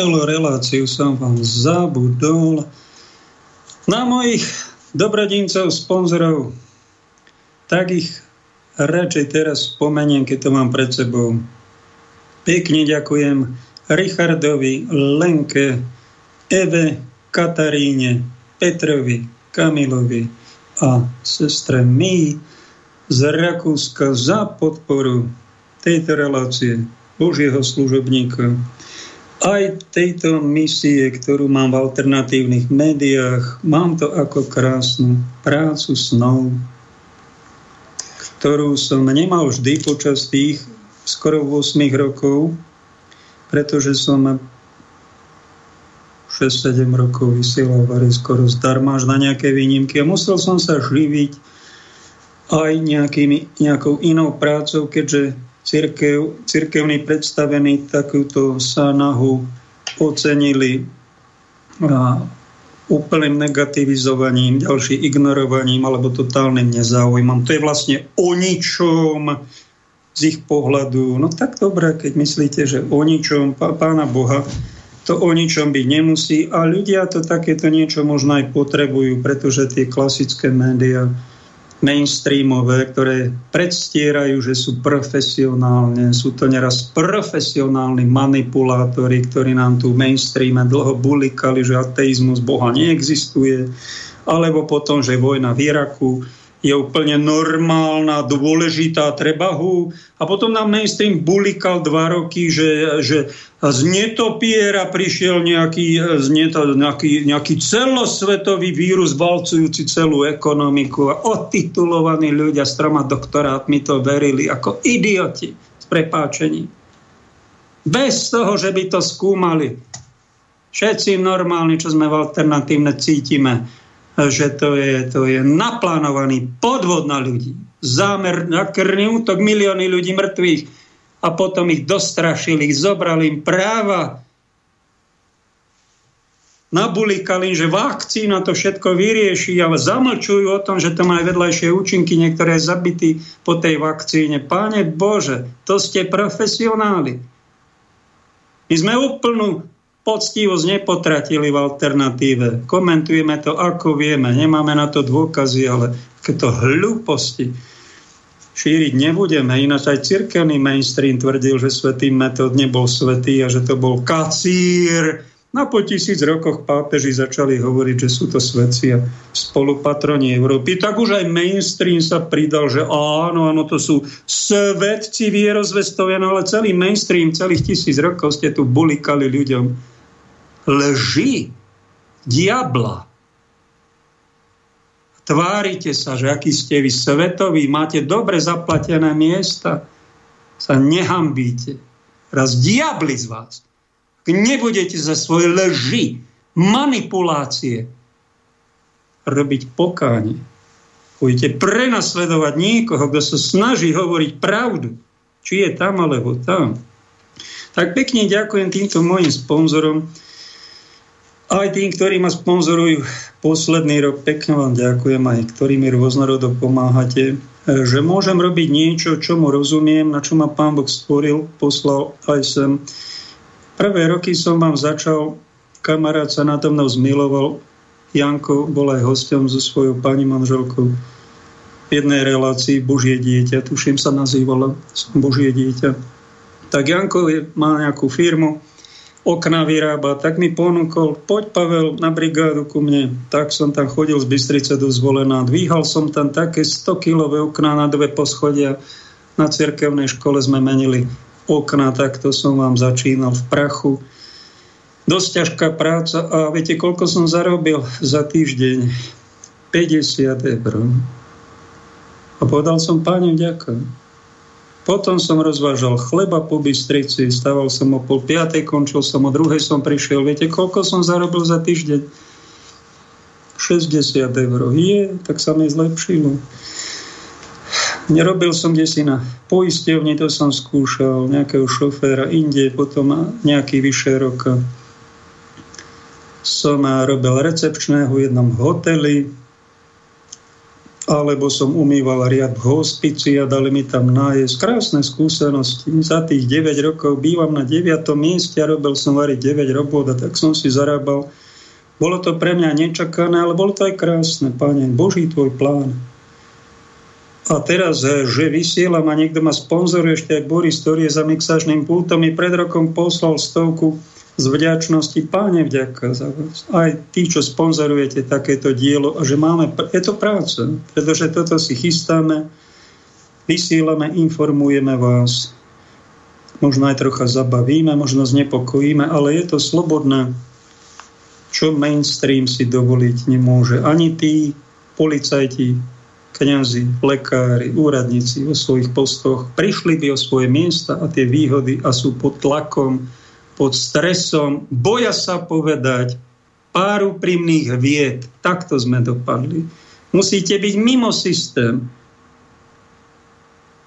minulú reláciu som vám zabudol na mojich dobrodincov, sponzorov. Tak ich radšej teraz spomeniem, keď to mám pred sebou. Pekne ďakujem Richardovi, Lenke, Eve, Kataríne, Petrovi, Kamilovi a sestre Mí z Rakúska za podporu tejto relácie Božieho služobníka, aj tejto misie, ktorú mám v alternatívnych médiách. Mám to ako krásnu prácu snov, ktorú som nemal vždy počas tých skoro osem rokov, pretože som šesť sedem rokov vysielal skoro zdarma, až na nejaké výnimky, a musel som sa živiť aj nejakými, nejakou inou prácou, keďže Cirkev, cirkevní predstavení takúto snahu ocenili a úplným negativizovaním, ďalším ignorovaním alebo totálnym nezáujmom. To je vlastne o ničom z ich pohľadu. No tak dobré, keď myslíte, že o ničom, pána Boha, to o ničom byť nemusí. A ľudia to takéto niečo možno aj potrebujú, pretože tie klasické médiá, mainstreamové, ktoré predstierajú, že sú profesionálne. Sú to neraz profesionálni manipulátori, ktorí nám tu v mainstreame dlho bulikali, že ateizmus Boha neexistuje, alebo potom, že vojna v Iraku je úplne normálna, dôležitá, treba ho. A potom nám mainstream bulikal dva roky, že, že z netopiera prišiel nejaký, nejaký, nejaký celosvetový vírus valcujúci celú ekonomiku, a otitulovaní ľudia s troma doktorátmi to verili ako idioti, s prepáčením. Bez toho, že by to skúmali. Všetci normálni, čo sme v alternatívne, cítime, že to je, to je naplánovaný podvod na ľudí. Zámer, nákrvný útok, milióny ľudí mŕtvych, a potom ich dostrašili, ich zobrali im práva. Nabulikali, že vakcína to všetko vyrieši, ale zamlčujú o tom, že to má aj vedľajšie účinky, niektoré zabity po tej vakcíne. Páne Bože, to ste profesionáli. My sme úplnú poctivosť nepotratili v alternatíve. Komentujeme to, ako vieme. Nemáme na to dôkazy, ale takéto hlúposti šíriť nebudeme. Ináč aj cirkevný mainstream tvrdil, že svätý Metód nebol svätý a že to bol kacír. Na po tisíc rokoch pápeži začali hovoriť, že sú to svätci a spolupatroni Európy. Tak už aj mainstream sa pridal, že áno, áno, to sú svätci vierozvestovia, ale celý mainstream, celých tisíc rokov ste tu bulikali ľuďom lži, diabla. Tvárite sa, že aký ste vy svetoví, máte dobre zaplatené miesta, sa nehambíte. Raz diabli z vás. Nebudete za svoje lži, manipulácie robiť pokánie. Budete prenasledovať niekoho, kto sa snaží hovoriť pravdu, či je tam alebo tam. Tak pekne ďakujem týmto mojim sponzorom, aj tým, ktorí ma sponzorujú posledný rok. Pekne vám ďakujem, aj ktorí mi rôznorodo pomáhate, že môžem robiť niečo, čo mu rozumiem, na čo ma Pán Boh stvoril, poslal aj sem. Prvé roky som vám začal, kamarát sa na to mnou zmiloval, Janko bol aj hosťom so svojou pani manželkou v jednej relácii Božie dieťa, tuším sa nazývala Božie dieťa. Tak Janko má nejakú firmu, okna vyrába, tak mi ponúkol, poď Pavel na brigádu ku mne. Tak som tam chodil z Bystrice do Zvolená, dvíhal som tam také sto kilové okna na dve poschodia. Na cirkevnej škole sme menili okna, takto som vám začínal v prachu. Dosť ťažká práca, a viete, koľko som zarobil za týždeň? päťdesiat eur. A povedal som Páne ďakujem. Potom som rozvážal chleba po Bystrici, stával som o pol piatej, končil som o druhej, som prišiel. Viete, koľko som zarobil za týždeň? šesťdesiat eur. Je, tak sa mi zlepšilo. Nerobil som desi na poisťovni, to som skúšal, nejakého šoféra inde, potom nejaký vyššie roka som robil recepčného v jednom hoteli, alebo som umýval riad v hospici a dali mi tam nájsť. Krásne skúsenosti. Za tých deväť rokov bývam na deviatom mieste a robil som variť deväť robôt a tak som si zarábal. Bolo to pre mňa nečakané, ale bolo to aj krásne, Pane. Boží tvoj plán. A teraz, že vysielam a niekto ma sponzoruje, ešte aj Boris, ktorý je za mixážnym pultom, mi pred rokom poslal stovku z vďačnosti. Páne, vďaka za vás. Aj tí, čo sponzorujete takéto dielo a že máme... Je to práca, pretože toto si chystáme, vysielame, informujeme vás. Možno aj trocha zabavíme, možno znepokojíme, ale je to slobodné, čo mainstream si dovoliť nemôže. Ani tí policajti, kňazi, lekári, úradníci vo svojich postoch prišli by o svoje miesta a tie výhody a sú pod tlakom, pod stresom. Boja sa povedať pár úprimných vied. Takto sme dopadli. Musíte byť mimo systém,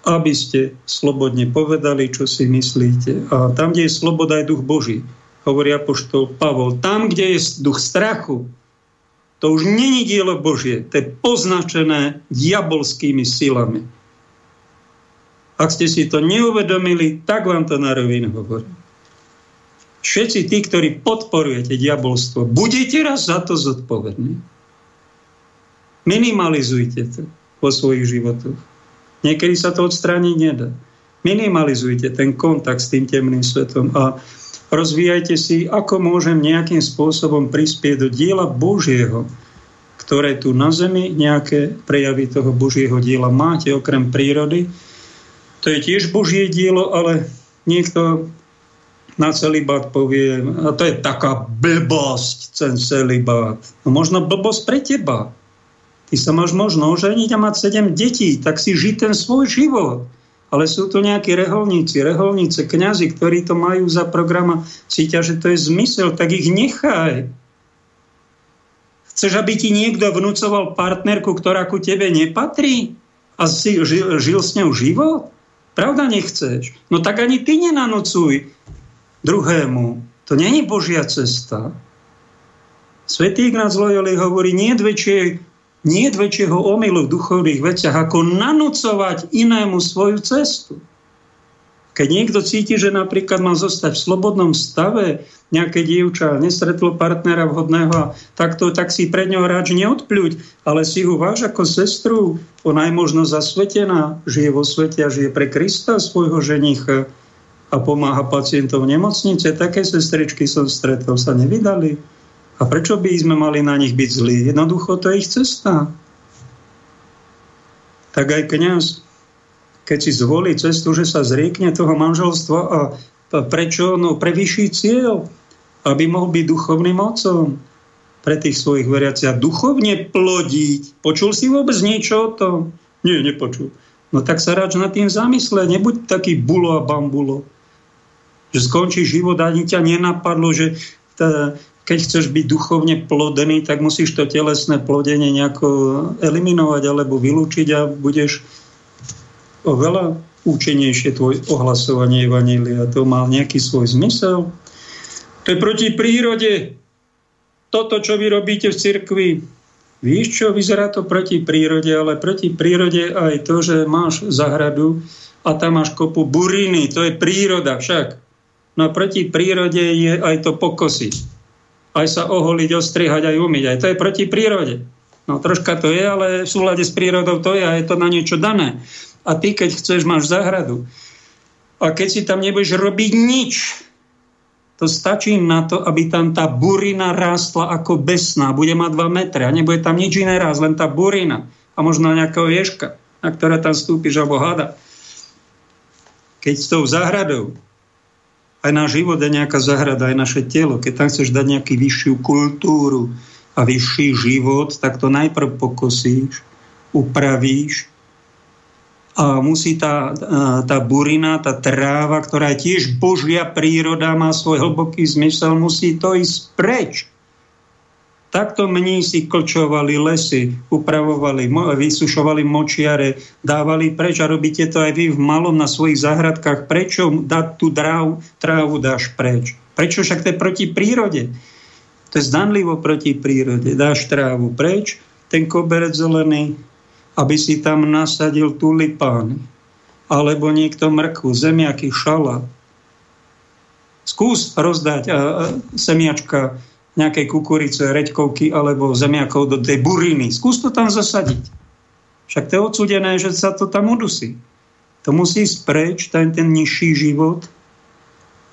aby ste slobodne povedali, čo si myslíte. A tam, kde je sloboda, je duch Boží, hovorí apoštol Pavol. Tam, kde je duch strachu, to už není dielo Božie, to je poznačené diabolskými silami. Ak ste si to neuvedomili, tak vám to na rovinu hovorím. Všetci tí, ktorí podporujete diabolstvo, budete raz za to zodpovední. Minimalizujte to vo svojich životoch. Niekedy sa to odstrániť nedá. Minimalizujte ten kontakt s tým temným svetom a rozvíjajte si, ako môžem nejakým spôsobom prispieť do diela Božieho, ktoré tu na zemi nejaké prejavy toho Božieho diela máte, okrem prírody. To je tiež Božie dielo, ale niekto na celibát povie, a to je taká blbosť, ten celibát. No možno blbosť pre teba. Ty sa máš možno oženiť a mať sedem detí, tak si žij ten svoj život. Ale sú to nejakí reholníci, reholnice, kňazi, ktorí to majú za program a cítia, že to je zmysel, tak ich nechaj. Chceš, aby ti niekto vnúcoval partnerku, ktorá ku tebe nepatrí a si žil, žil s ňou život? Pravda nechceš? No tak ani ty nenanocuj druhému. To nie je Božia cesta. Svätý Ignác Loyoli hovorí, nie je väčšej Nie je väčšieho omylu v duchovných veciach, ako nanúcovať inému svoju cestu. Keď niekto cíti, že napríklad má zostať v slobodnom stave, nejaké dievča nestretlo partnera vhodného, tak, to, tak si pred ňou radš neodpľuť, ale si ho váž ako sestru, ona je možno zasvetená, žije vo svete a žije pre Krista svojho ženicha a pomáha pacientov v nemocnice. Také sestričky som stretol, sa nevydali. A prečo by sme mali na nich byť zlí? Jednoducho to je ich cesta. Tak aj kňaz, keď si zvolí cestu, že sa zriekne toho manželstva a prečo? No pre vyšší cieľ, aby mohol byť duchovným otcom pre tých svojich veriacich a duchovne plodiť. Počul si vôbec niečo o tom? Nie, nepočul. No tak sa radš nad tým zamysle, nebuď taký bulo a bambulo, že skončí život a ani ťa nenapadlo, že tá, keď chceš byť duchovne plodený, tak musíš to telesné plodenie nejako eliminovať alebo vylúčiť a budeš oveľa účinnejšie tvoje ohlasovanie evanjelia. To má nejaký svoj zmysel. To je proti prírode. Toto, čo vy robíte v cirkvi, víš čo, vyzerá to proti prírode, ale proti prírode aj to, že máš zahradu a tam máš kopu buriny. To je príroda však. No proti prírode je aj to pokosiť. Aj sa oholiť, ostrihať, aj umyť. Aj to je proti prírode. No troška to je, ale v súlade s prírodou to je a je to na niečo dané. A ty, keď chceš, máš záhradu. A keď si tam nebudeš robiť nič, to stačí na to, aby tam tá burina rástla ako besná. Bude mať dva metre a nebude tam nič iné rásť, len tá burina. A možno nejakého ješka, na ktoré tam stúpiš, alebo hada. Keď s tou záhradou, aj náš život je nejaká záhrada, aj naše telo. Keď tam chceš dať nejakú vyššiu kultúru a vyšší život, tak to najprv pokosíš, upravíš a musí tá, tá burina, tá tráva, ktorá je tiež Božia príroda, má svoj hlboký zmysel, musí to ísť preč. Takto mnísi klčovali lesy, upravovali, vysušovali močiare, dávali preč a robíte to aj vy v malom na svojich záhradkách. Prečo dať tú drávu, trávu dáš preč? Prečo však to je proti prírode? To je zdanlivo proti prírode. Dáš trávu preč, ten koberec zelený, aby si tam nasadil tulipán alebo niekto mrkvu, zemiaky, šala. Skús rozdať a, a, semiačka nejakej kukurice, reďkovky alebo zemiakov do tej buriny. Skús to tam zasadiť. Však to je odsudené, že sa to tam udusí. To musí spreč, ten, ten nižší život,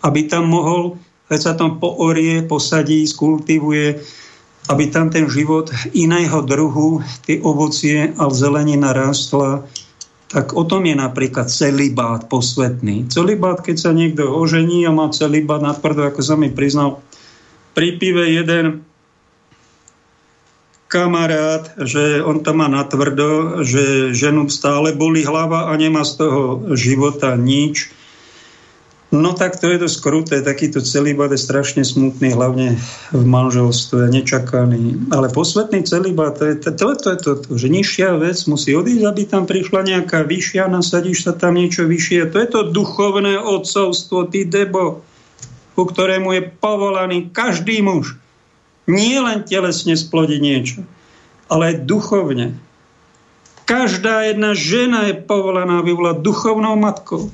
aby tam mohol, keď sa tam poorie, posadí, skultivuje, aby tam ten život iného druhu, tie ovocie a zelenina rástla. Tak o tom je napríklad celibát posvetný. Celibát, keď sa niekto ožení a má celibát na tvrdo, ako sa mi priznal, pri pive jeden kamarát, že on tam má na tvrdo, že ženu stále bolí hlava a nemá z toho života nič. No tak to je dosť kruté, takýto celibát je strašne smutný, hlavne v manželstve, nečakaný. Ale posvetný celibát, to je to, to, to, to, že nižšia vec musí odísť, aby tam prišla nejaká vyššia, nasadíš sa tam niečo vyššie. To je to duchovné otcovstvo, ty debo, ku ktorému je povolaný každý muž. Nie len telesne splodiť niečo, ale aj duchovne. Každá jedna žena je povolaná, aby bola duchovnou matkou.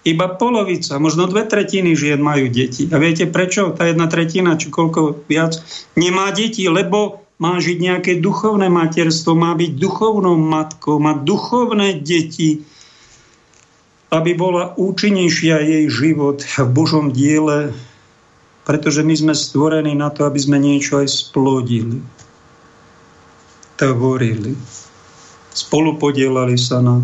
Iba polovica, možno dve tretiny žien majú deti. A viete prečo? Tá jedna tretina, či koľko viac, nemá deti, lebo má žiť nejaké duchovné materstvo, má byť duchovnou matkou, má duchovné deti, aby bola účinnejšia jej život v Božom diele, pretože my sme stvorení na to, aby sme niečo aj splodili, tvorili, spolupodielali sa na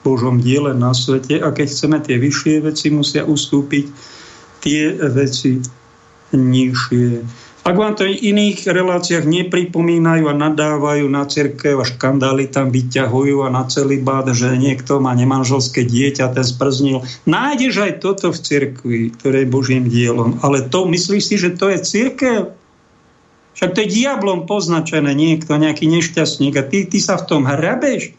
Božom diele na svete, a keď chceme tie vyššie veci, musia ustúpiť tie veci nižšie. Ak vám to v iných reláciách nepripomínajú a nadávajú na cirkev a škandály tam vyťahujú a na celibát, že niekto má nemanželské dieťa, ten sprznil. Nájdeš aj toto v cirkvi, ktoré je Božím dielom. Ale to, myslíš si, že to je cirkev? Však to je diablom poznačené niekto, nejaký nešťastník, a ty, ty sa v tom hrabeš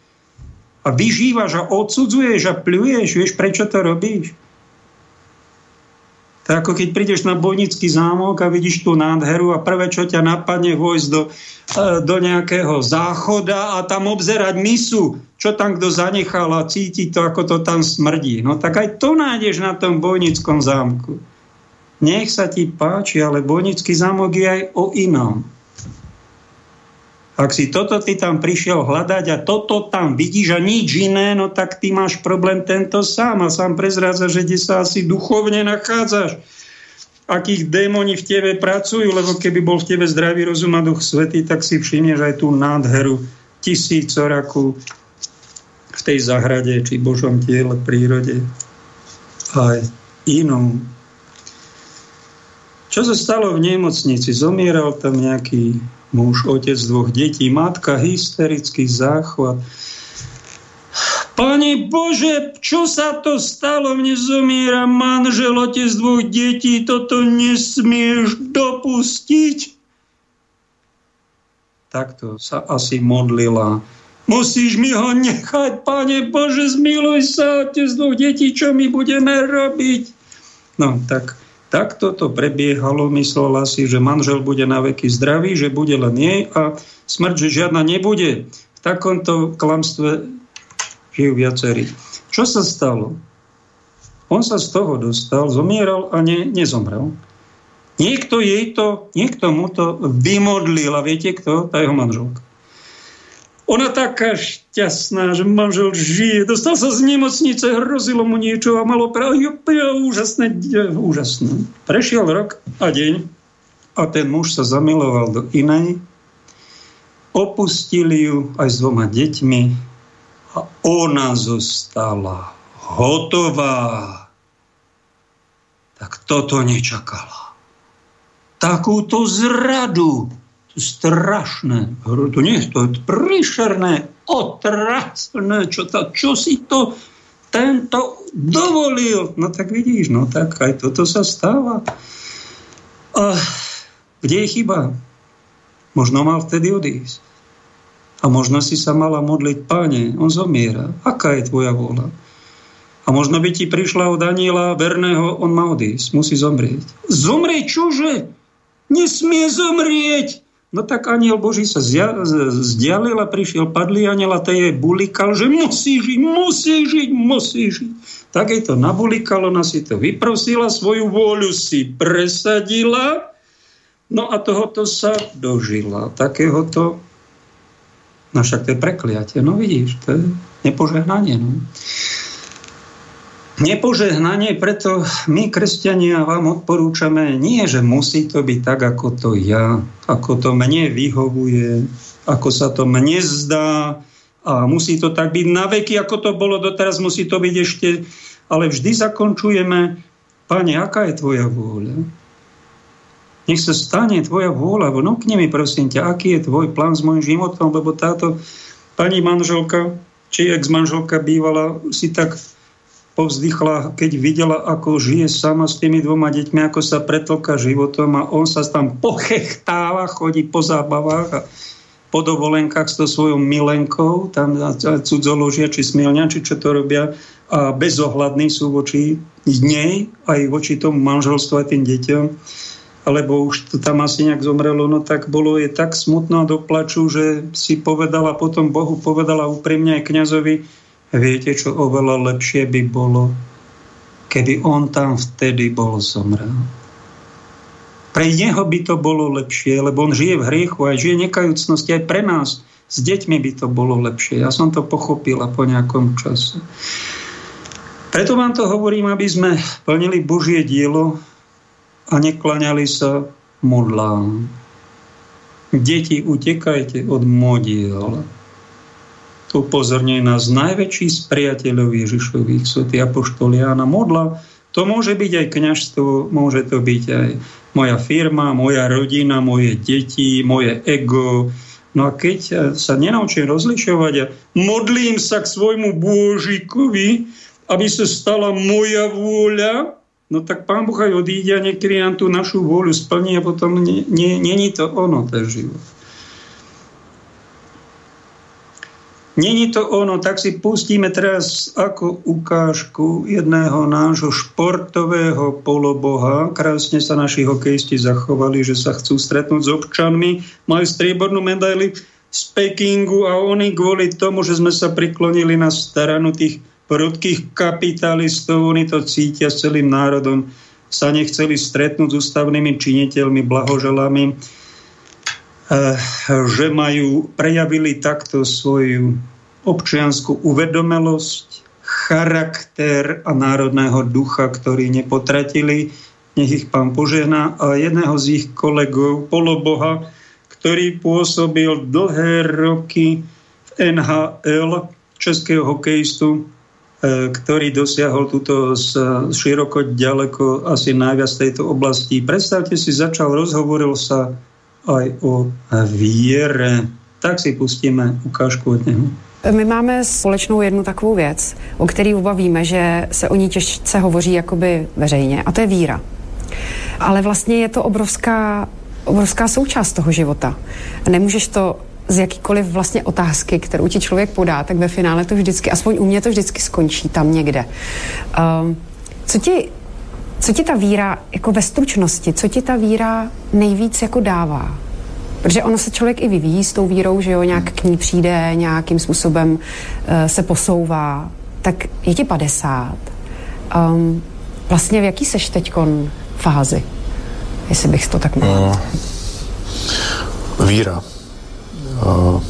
a vyžívaš a odsudzuješ a pľuješ. Vieš, prečo to robíš? To ako keď prídeš na Bojnický zámok a vidíš tú nádheru a prvé, čo ťa napadne, vojsť do, do nejakého záchoda a tam obzerať misu, čo tam kto zanechal, a cíti to, ako to tam smrdí. No tak aj to nájdeš na tom Bojnickom zámku. Nech sa ti páči, ale Bojnický zámok je aj o inom. Ak si toto ty tam prišiel hľadať a toto tam vidíš a nič iné, no tak ty máš problém tento sám, a sám prezrádzaš, že kde sa asi duchovne nachádzaš. Akých démoni v tebe pracujú, lebo keby bol v tebe zdravý rozum a Duch Svätý, tak si všimneš aj tú nádheru tisícorakú v tej zahrade, či Božom tiele, prírode, aj inom. Čo sa stalo v nemocnici? Zomieral tam nejaký muž, otec dvoch detí, matka, hysterický záchvat. Pane Bože, čo sa to stalo? Mne zomiera manžel, otec dvoch detí, toto nesmieš dopustiť. Takto sa asi modlila. Musíš mi ho nechať, Pane Bože, zmiluj sa, otec dvoch detí, čo my budeme robiť? No, tak... Tak toto prebiehalo, myslela si, že manžel bude na veky zdravý, že bude len jej a smrť, že žiadna nebude. V takomto klamstve žijú viacerí. Čo sa stalo? On sa z toho dostal, zomieral a ne, nezomrel. Niekto jej to, niekto mu to vymodlil, a viete kto? Tá jeho manželka. Ona taká šťastná, že manžel žije. Dostal sa z nemocnice, hrozilo mu niečo a malo práve úžasné, úžasné. Prešiel rok a deň a ten muž sa zamiloval do inej. Opustili ju aj s dvoma deťmi a ona zostala hotová. Tak toto nečakala. Takúto zradu. Strašné, to nie je, to je príšerné, otrasné, čo, to, čo si to tento dovolil. No tak vidíš, no tak aj toto sa stáva. A kde je chyba? Možno mal vtedy odísť. A možno si sa mala modliť, Pane, on zomiera, aká je tvoja vôľa? A možno by ti prišla od Daniela verného, on má odísť, musí zomrieť. Zomrieť čože? Nesmie zomrieť! No tak aniel Boží sa zja- zdialil a prišiel padlý aniel a tej jej bulikal, že musí žiť, musí žiť, musí žiť. Tak jej to nabulikalo, ona si to vyprosila, svoju vôľu si presadila, no a tohoto sa dožila. Takéhoto, no však to je prekliatie, no vidíš, to je nepožehnanie, no. Nepožehnanie, preto my, kresťania, vám odporúčame, nie, že musí to byť tak, ako to ja, ako to mne vyhovuje, ako sa to mne zdá a musí to tak byť na veky, ako to bolo doteraz, musí to byť ešte, ale vždy zakončujeme, Pane, aká je tvoja vôľa? Nech sa stane tvoja vôľa, vnúkni mi, prosím ťa, aký je tvoj plán s môjim životom, lebo táto pani manželka, či ex-manželka bývala, si tak povzdychla, keď videla, ako žije sama s tými dvoma deťmi, ako sa pretlka životom a on sa tam pochechtáva, chodí po zábavách a po dovolenkách s tou svojou milenkou, tam cudzoložia, či smilňa, či čo to robia, a bezohľadní sú voči nej, aj voči tomu manželstvu a tým deťom, alebo už to tam asi nejak zomrelo, no tak bolo je tak smutno do plaču, že si povedala potom Bohu, povedala úprimne aj kňazovi, viete, čo oveľa lepšie by bolo, keby on tam vtedy bol zomrel. Pre neho by to bolo lepšie, lebo on žije v hriechu a žije nekajúcnosti. Aj pre nás s deťmi by to bolo lepšie. Ja som to pochopila po nejakom čase. Preto vám to hovorím, aby sme plnili Božie dielo a nekláňali sa modlám. Deti, utekajte od modiel. Upozorňuje nás najväčší z priateľov Ježišových, sú tí apoštolia na modla. To môže byť aj kňazstvo, môže to byť aj moja firma, moja rodina, moje deti, moje ego. No a keď sa nenaučím rozlišovať a modlím sa k svojmu Božíkovi, aby sa stala moja vôľa, no tak Pán Boh aj odíde a niekedy nám tú našu vôľu splní a potom nie, nie, nie je to ono, ten život. Není to ono, tak si pustíme teraz ako ukážku jedného nášho športového poloboha. Krásne sa naši hokejisti zachovali, že sa chcú stretnúť s občanmi. Majú striebornú medaili z Pekingu a oni kvôli tomu, že sme sa priklonili na stranu tých prudkých kapitalistov, oni to cítia s celým národom, sa nechceli stretnúť s ústavnými činiteľmi, blahoželami, že majú, prejavili takto svoju občiansku uvedomelosť, charakter a národného ducha, ktorý nepotratili. Nech ich Pán požehná. A jedného z ich kolegov, poloboha, ktorý pôsobil dlhé roky v en há el, českého hokejistu, ktorý dosiahol túto široko, ďaleko, asi najviac tejto oblasti. Predstavte si, začal, rozhovoril sa aj o víře. Tak si pustíme ukážku od něho. My máme společnou jednu takovou věc, o které oba víme, že se o ní těžce hovoří jakoby veřejně, a to je víra. Ale vlastně je to obrovská, obrovská součást toho života. Nemůžeš to z jakýkoliv vlastně otázky, kterou ti člověk podá, tak ve finále to vždycky, aspoň u mě to vždycky skončí tam někde. Um, co ti... Co ti ta víra, jako ve stručnosti, co ti ta víra nejvíc jako dává? Protože ono se člověk i vyvíjí s tou vírou, že jo, nějak k ní přijde, nějakým způsobem uh, se posouvá. Tak je ti padesát. Um, vlastně v jaký seš teďkon fázi? Jestli bych to tak měl. Uh, víra. Uh,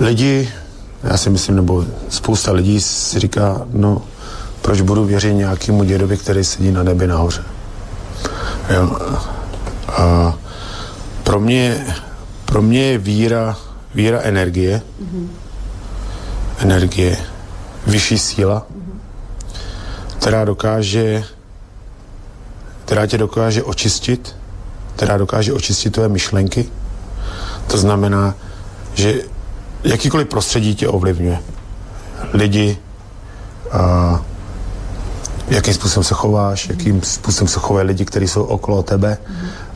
lidi, já si myslím, nebo spousta lidí si říká, no, proč budu věřit nějakému dědovi, který sedí na nebi nahoře. Jo. A pro mě, pro mě je víra, víra energie, mm-hmm. energie, vyšší síla, mm-hmm. která dokáže, která tě dokáže očistit, která dokáže očistit tvé myšlenky. To znamená, že jakýkoliv prostředí tě ovlivňuje. Lidi, a jakým způsobem se chováš, jakým způsobem se chovají lidi, kteří jsou okolo tebe,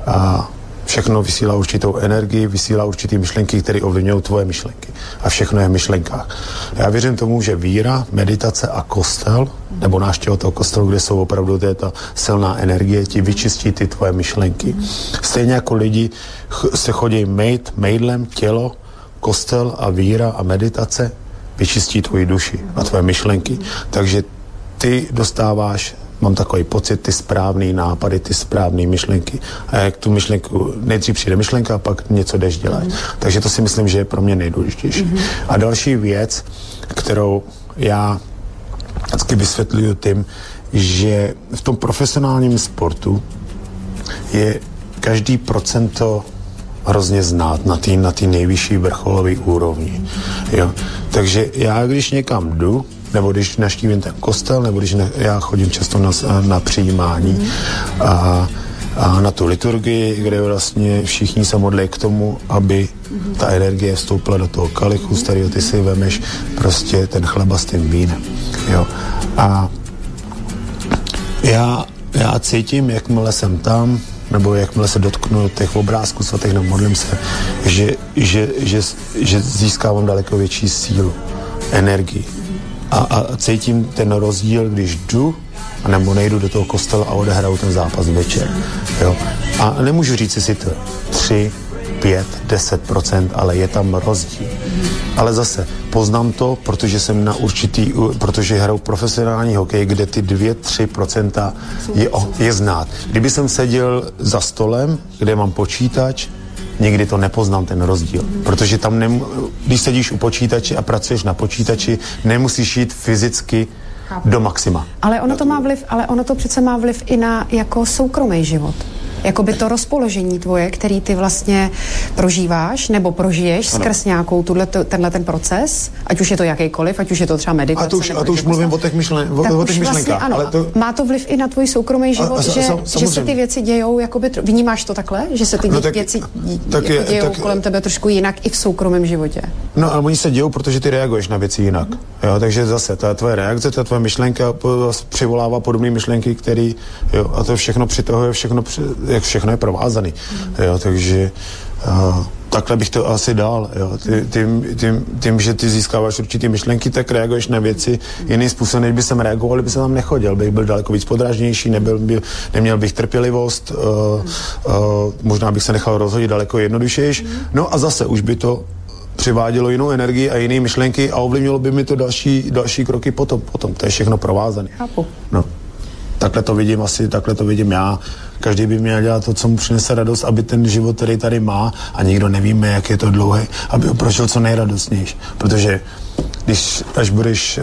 a Všechno vysílá určitou energii, vysílá určitý myšlenky, které ovlivňují tvoje myšlenky. A všechno je v myšlenkách. A já věřím tomu, že víra, meditace a kostel, nebo návštěva toho kostelu, kde jsou opravdu ta silná energie, ti vyčistí ty tvoje myšlenky. Stejně jako lidi se chodí mejt, mejdlem, tělo, kostel a víra a meditace vyčistí tvoji duši a tvoje myšlenky. Takže ty dostáváš, mám takový pocit, ty správný nápady, ty správný myšlenky. A jak tu myšlenku, nejdřív přijde myšlenka a pak něco jdeš dělat. Mm. Takže to si myslím, že je pro mě nejdůležitější. Mm. A další věc, kterou já vždycky vysvětluju tím, že v tom profesionálním sportu je každý procento hrozně znát na té na té nejvyšší vrcholové úrovni. Jo? Takže já, když někam jdu, nebo když navštívím ten kostel, nebo když ne, já chodím často na, na přijímání a, a na tu liturgii, kde vlastně všichni se modlí k tomu, aby ta energie vstoupila do toho kalichu, z kterého ty si vemeš prostě ten chleba s tím vínem. Jo. A já, já cítím, jakmile jsem tam, nebo jakmile se dotknu těch obrázků svatých, nebo modlím se, že, že, že, že získávám daleko větší sílu, energii. A, a cítím ten rozdíl, když jdu, nebo nejdu do toho kostela a odehraju ten zápas večer. Jo. A nemůžu říct si to tři, pět, deset procent, ale je tam rozdíl. Ale zase poznám to, protože jsem na určitý, protože hraju profesionální hokej, kde ty dvě až tři procenta je, je znát. Kdyby jsem seděl za stolem, kde mám počítač, nikdy to nepoznám, ten rozdíl. Protože tam, nem, když sedíš u počítače a pracuješ na počítači, nemusíš jít fyzicky do maxima. Ale ono to má vliv, ale ono to přece má vliv i na jako soukromý život. Jakoby to rozpoložení tvoje, který ty vlastně prožíváš nebo prožiješ ano. skrz nějakou tuto, tenhle ten proces, ať už je to jakýkoliv, ať už je to třeba meditace. A to už, a to už mluvím o těch myšlenkách. Vlastně, ale to... Má to vliv i na tvůj soukromý život, a, a, že, že se ty věci dějou, jakoby, vnímáš to takhle? Že se ty no, tak, věci tak je, dějou tak, kolem tebe trošku jinak i v soukromém životě? No ale oni se dějou, protože ty reaguješ na věci jinak. Mm-hmm. Jo, takže zase ta tvoje reakce, ta tvoje myšlenka přivolává podobné myšlenky, který, jo, a to všechno přitahuje, všechno při... jak všechno je provázaný, jo, takže uh, takhle bych to asi dal, jo, Ty, tím, tím, tím, že ty získáváš určitý myšlenky, tak reaguješ na věci jiný způsob, než by jsem reagoval, by jsem tam nechodil, bych byl daleko víc podráždější, nebyl, by, neměl bych trpělivost, uh, uh, možná bych se nechal rozhodit daleko jednodušejš, no a zase už by to přivádělo jinou energii a jiné myšlenky a ovlivnilo by mi to další, další kroky potom, potom, to je všechno provázané. No. Takhle to vidím asi, takhle to vidím já. Každý by měl dělat to, co mu přinese radost, aby ten život, který tady má, a nikdo nevíme, jak je to dlouhý, aby ho prošel co nejradostnější. Protože když až budeš,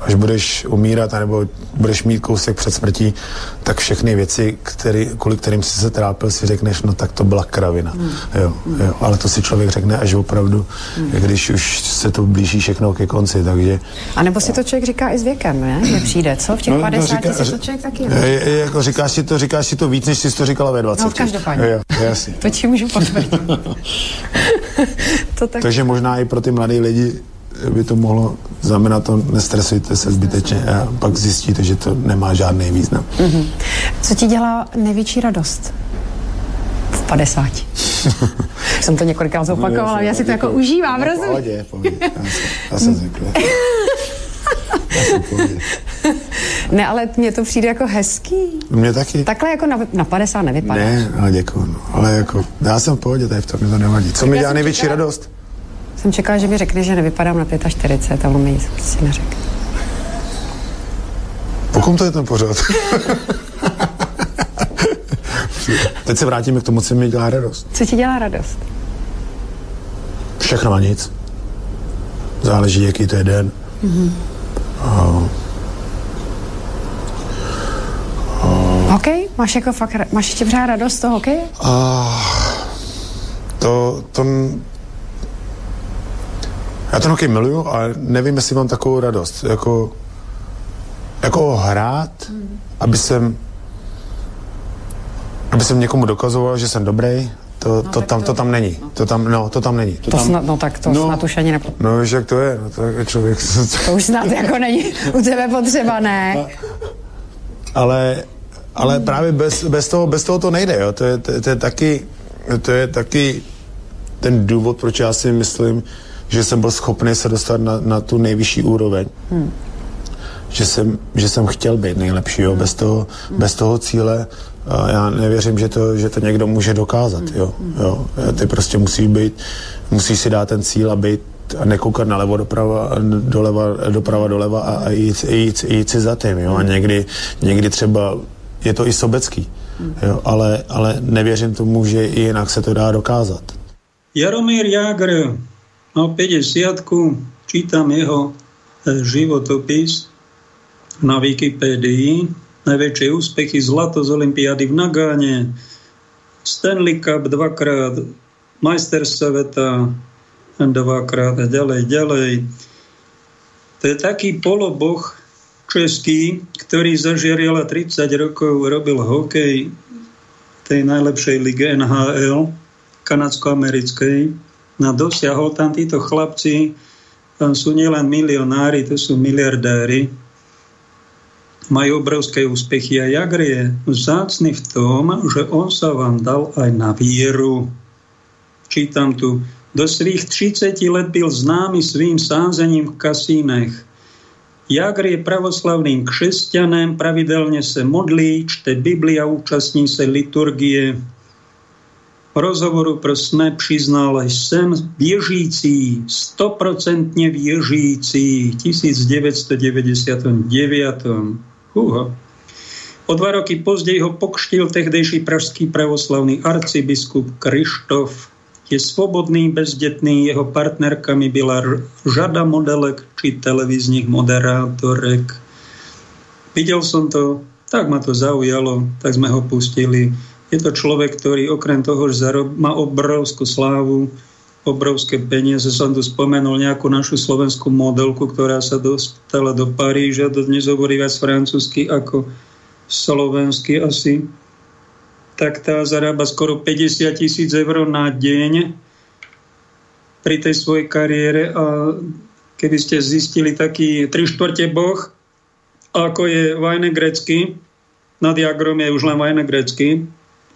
až budeš umírat, anebo budeš mít kousek před smrtí, tak všechny věci, který, kvůli kterým jsi se trápil, si řekneš, no tak to byla kravina. Mm. Jo, jo. Ale to si člověk řekne až opravdu, mm. když už se to blíží všechno ke konci, takže... A nebo si to člověk říká i s věkem, ne? Nepřijde, co? V těch no, padesáti no, si to člověk taky... Je, jako říkáš si to, říkáš si to víc, než jsi to říkala ve dvaceti. No, každopádně. To ti můžu potvrdit. To tak... Takže možná i pro ty mladé lidi by to mohlo znamenat, to nestresujte se zbytečně a pak zjistíte, že to nemá žádný význam. Mm-hmm. Co ti dělá největší radost? V padesáti. Jsem to několikrát zopakovala, no, já, já si to jako užívám, rozumím? Pohodě, pohodě. Já jsem zvyklý. Ne, ale mně to přijde jako hezký. Mně taky. Takhle jako na, na padesát nevypadá. Ne, ale děkuju. No. Ale jako, já jsem v pohodě, tady v tom mě to nevadí. Co mi dělá největší čekala? radost? Jsem čekala, že mi řekne, že nevypadám na čtyřicet pět, ale mi nic si neřekl. Po kom to je ten pořád? Teď se vrátíme k tomu, co mi dělá radost. Co ti dělá radost? Všechno a nic. Záleží, jaký to je den. Mm-hmm. A... A... Hokej? Máš jako fakt, ra... máš ještě pořád radost z toho hokeje? A... To... to... Já ten hokej miluju, ale nevím, jestli mám takovou radost. Jako, jako hrát, mm. aby jsem aby jsem někomu dokazoval, že jsem dobrý, to, no, to, tam, to, to tam není. No. To tam, no, to tam není. To to tam, snad, no tak to no, snad už ani nepo... No víš, jak to je, no, to, člověk... to už snad jako není u tebe potřeba, ne? A, ale, ale mm. právě bez, bez, toho, bez toho to nejde, jo, to je, to, to je taky... to je taky ten důvod, proč já si myslím, že jsem byl schopný se dostat na, na tu nejvyšší úroveň. Hmm. Že, jsem, že jsem chtěl být nejlepší, jo? Hmm. Bez toho, hmm. bez toho cíle já nevěřím, že to, že to někdo může dokázat, jo? Jo? Ty prostě musíš být, musíš si dát ten cíl a být a nekoukat nalevo doprava, doleva, doprava, doleva a, a jít, jít, jít si za tým, jo? A někdy, někdy třeba je to i sobecký, jo? Ale, ale nevěřím tomu, že jinak se to dá dokázat. Jaromír Jágr mal päťdesiatku, čítam jeho životopis na Wikipédii. Najväčšie úspechy: zlato z olympiády v Nagáne, Stanley Cup dvakrát, majster sveta dvakrát a ďalej, ďalej. To je taký poloboh český, ktorý zažiariala tridsať rokov, robil hokej tej najlepšej lige en há el, kanadsko-americkej. Na dosiahol tam títo chlapci, tam sú nielen milionári, to sú miliardári. Majú obrovské úspechy a Jágr je vzácny v tom, že on sa vám dal aj na vieru. Čítam tu. Do svých tridsať let byl známy svým sázením v kasínech. Jágr je pravoslavným křesťanem, pravidelne sa modlí, čte Biblia, účastní sa liturgie. V rozhovoru pro es em é priznal: "Som vieřící, sto percent vieřící." devätnásťstodeväťdesiatdeväť Uho. O dva roky pozdej ho pokštil tehdejší pražský pravoslavný arcibiskup Krištof. Je svobodný, bezdetný, jeho partnerkami byla řada modelek či televizních moderátorek. Videl som to, tak ma to zaujalo, tak sme ho pustili. Je to človek, ktorý okrem toho, že má obrovskú slávu, obrovské peniaze. Som tu spomenul nejakú našu slovenskú modelku, ktorá sa dostala do Paríža, do dnes hovorí viac francúzsky ako slovensky asi. Tak tá zarába skoro päťdesiat tisíc eur na deň pri tej svojej kariére, a keby ste zistili taký tri štvrte boh, ako je Wayne Gretzky, nad Jágrom je už len Wayne Gretzky,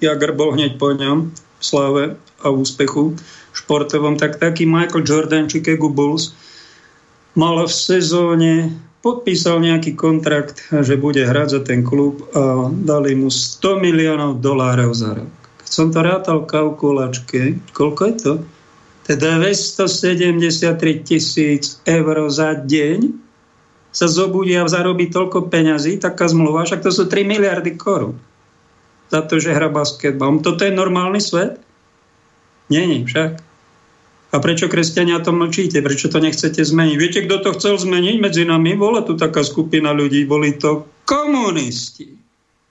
Jágr bol hneď po ňom v sláve a úspechu športovom, tak taký Michael Jordan, Chicago Bulls, mal v sezóne, podpísal nejaký kontrakt, že bude hrať za ten klub, a dali mu sto miliónov dolárov za rok. Keď som to rátal kalkulačke, koľko je to? To je dvestosedemdesiattri tisíc eur za deň, sa zobudí a zarobí toľko peňazí, taká zmluva, však to sú tri miliardy korún za to, že hra basketbal. Toto je normálny svet? Nie, nie, však. A prečo, kresťania, o tom mlčíte? Prečo to nechcete zmeniť? Viete, kto to chcel zmeniť medzi nami? Bola tu taká skupina ľudí, boli to komunisti.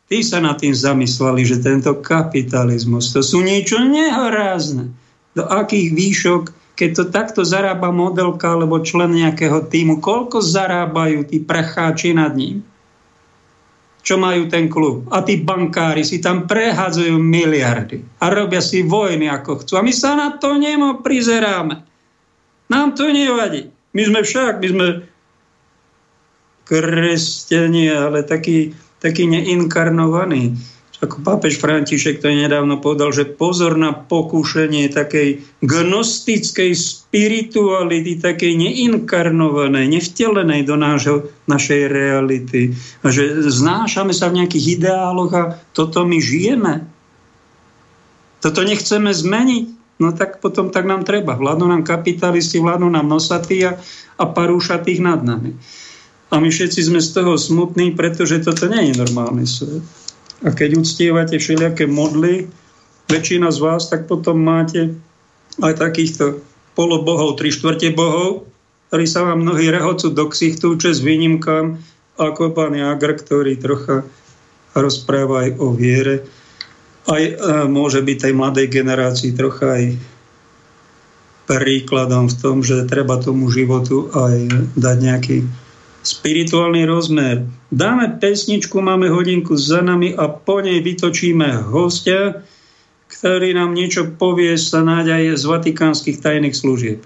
Tí sa nad tým zamysleli, že tento kapitalizmus, to sú niečo nehorázne. Do akých výšok, keď to takto zarába modelka alebo člen nejakého týmu, koľko zarábajú tí pracháči nad ním? Čo majú ten klub. A tí bankári si tam prehádzajú miliardy a robia si vojny, ako chcú. A my sa na to nemo prizeráme. Nám to nevadí. My sme však, my sme kresťania, ale takí, takí neinkarnovaní. Ako pápež František to nedávno povedal, že pozor na pokúšanie takej gnostickej spirituality, takej neinkarnovanej, nevtelenej do nášho, našej reality. A že znášame sa v nejakých ideáloch a toto my žijeme. Toto nechceme zmeniť. No tak potom tak nám treba. Vládnu nám kapitalisti, vládnu nám nosatí a, a parúšatých nad nami. A my všetci sme z toho smutní, pretože toto nie je normálny svet. A keď uctievate všelijaké modly, väčšina z vás, tak potom máte aj takýchto polobohov, tri štvrte bohov, ktorí sa vám mnohí rehocú do ksichtu, čo s výnimkám, ako pán Jágr, ktorý trocha rozpráva aj o viere. Aj e, môže byť tej mladej generácii trocha aj príkladom v tom, že treba tomu životu aj dať nejaký spirituálny rozmer. Dáme pesničku, máme hodinku za nami a po nej vytočíme hostia, ktorý nám niečo povie sa nádeje z vatikánskych tajných služieb.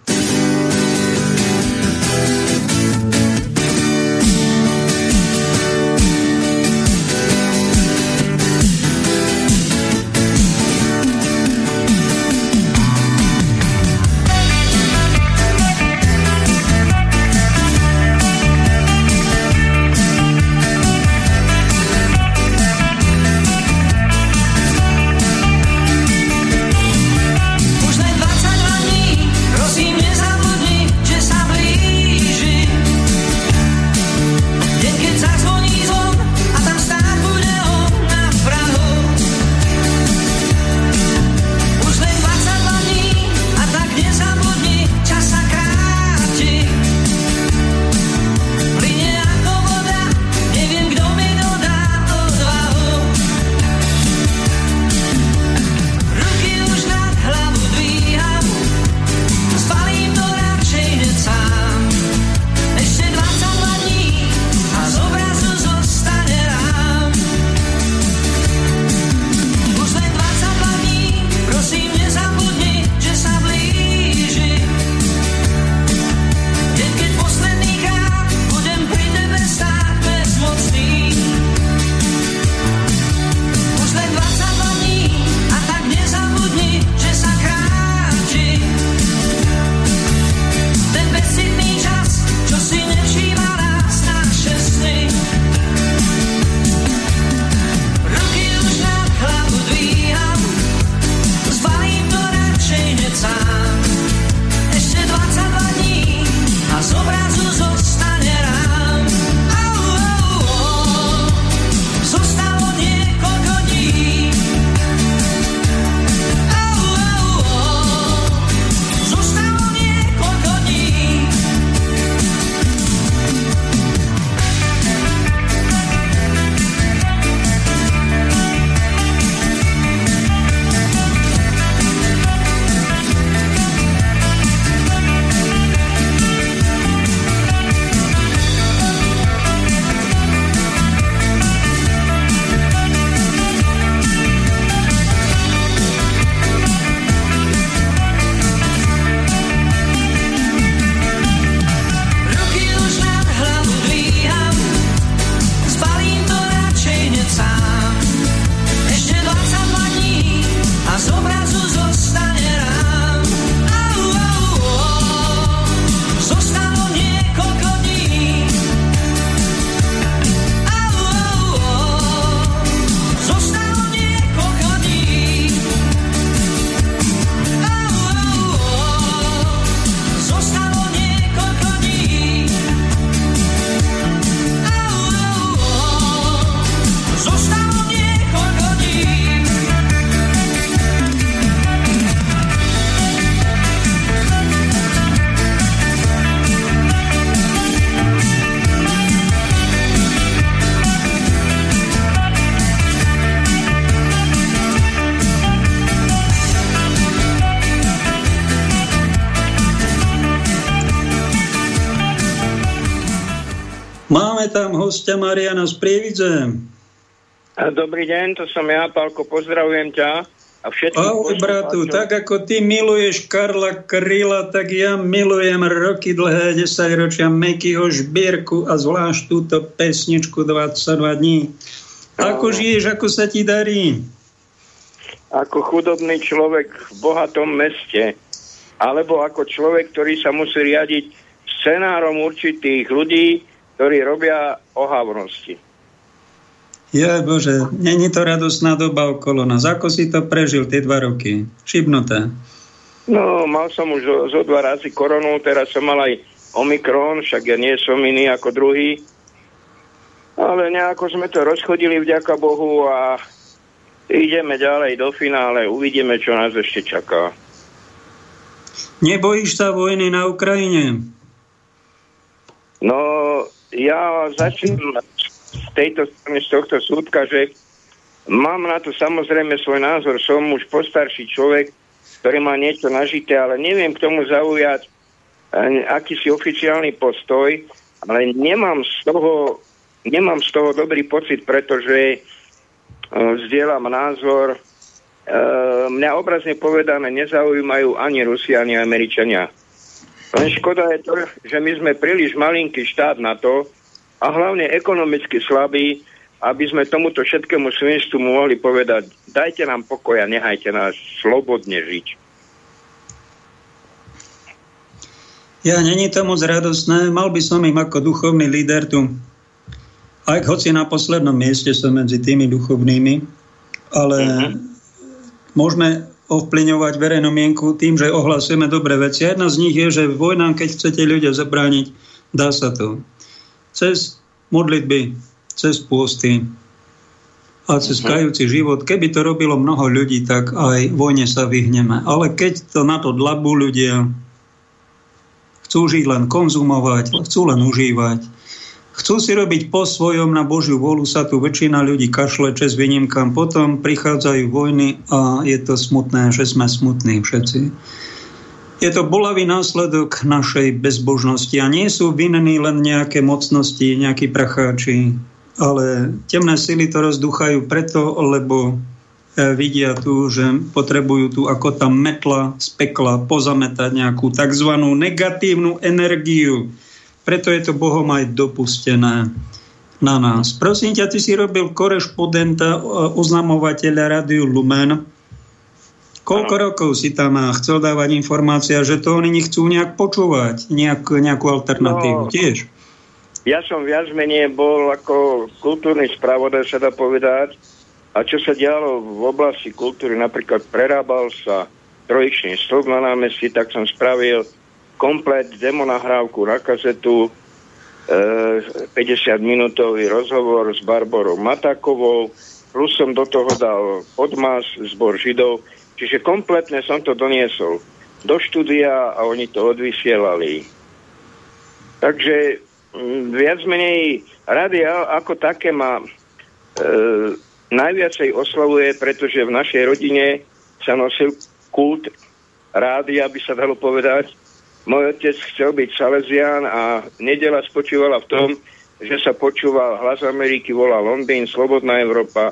Máme tam hostia Mariana z Prievidze. Dobrý deň, to som ja, Pálko, pozdravujem ťa. A ahoj, bratu, tak ako ty miluješ Karla Kryla, tak ja milujem roky dlhé desaťročia Mekyho Žbírku a zvlášť túto pesničku dvadsaťdva dní. Ako no. žiješ, ako sa ti darí? Ako chudobný človek v bohatom meste, alebo ako človek, ktorý sa musí riadiť scenárom určitých ľudí, ktorí robia ohavnosti. Ja Bože, není to radosná doba okolo nás. Ako si to prežil tie dva roky? Šibnuté. No, mal som už zo, zo dva razy koronu, teraz som mal aj Omikron, však ja nie som iný ako druhý. Ale nejako sme to rozchodili, vďaka Bohu, a ideme ďalej do finále, uvidíme, čo nás ešte čaká. Nebojíš sa vojny na Ukrajine? No, ja začínam z tejto strany, z tohto súdka, že mám na to samozrejme svoj názor, som už postarší človek, ktorý má niečo nažité, ale neviem k tomu zaujať akýsi oficiálny postoj, ale nemám z toho, nemám z toho dobrý pocit, pretože vzdielam názor, mňa obrazne povedané nezaujímajú ani Rusi, ani Američania. Len škoda je to, že my sme príliš malinký štát na to, a hlavne ekonomicky slabí, aby sme tomuto všetkému svinstvu mohli povedať, dajte nám pokoj a nehajte nás slobodne žiť. Ja, není to moc radosné. Mal by som im ako duchovný líder tu. Aj hoci na poslednom mieste som medzi tými duchovnými, ale mm-hmm. môžeme ovplyňovať verejnú mienku tým, že ohlasujeme dobré veci. Jedna z nich je, že vojnám, keď chcete ľudia zabrániť, dá sa to. Cez modlitby, cez pôsty a cez kajúci život. Keby to robilo mnoho ľudí, tak aj vojne sa vyhneme. Ale keď to na to dlabú ľudia, chcú žiť len konzumovať, chcú len užívať, chcú si robiť po svojom, na Božiu vôľu sa tu väčšina ľudí kašle, čes výnimkám. Potom prichádzajú vojny a je to smutné, že sme smutní všetci. Je to bolavý následok našej bezbožnosti a nie sú vinní len nejaké mocnosti, nejakí pracháči, ale temné sily to rozduchajú preto, lebo vidia tu, že potrebujú tu ako tá metla z pekla pozametať nejakú takzvanú negatívnu energiu. Preto je to Bohom aj dopustené na nás. Prosím ťa, ty si robil korešpondenta, oznamovateľa Rádiu Lumen. Koľko rokov si tam chcel dávať informácia, že to oni nechcú nejak počúvať, nejak, nejakú alternatívu no, tiež? Ja som viac menej bol ako kultúrny spravodaj, sa dá povedať. A čo sa dialo v oblasti kultúry, napríklad prerábal sa trojičný stĺp na námestí, tak som spravil komplet demonahrávku na kazetu, e, päťdesiatminútový rozhovor s Barborou Matakovou, plus som do toho dal podmas, zbor Židov. Čiže kompletne som to doniesol do štúdia a oni to odvysielali. Takže viac menej rádio ako také ma e, najviacej oslavuje, pretože v našej rodine sa nosil kult rádia, by sa dalo povedať. Môj otec chcel byť salezián a nedeľa spočívala v tom, že sa počúval Hlas Ameriky, volal Londýn, Slobodná Európa.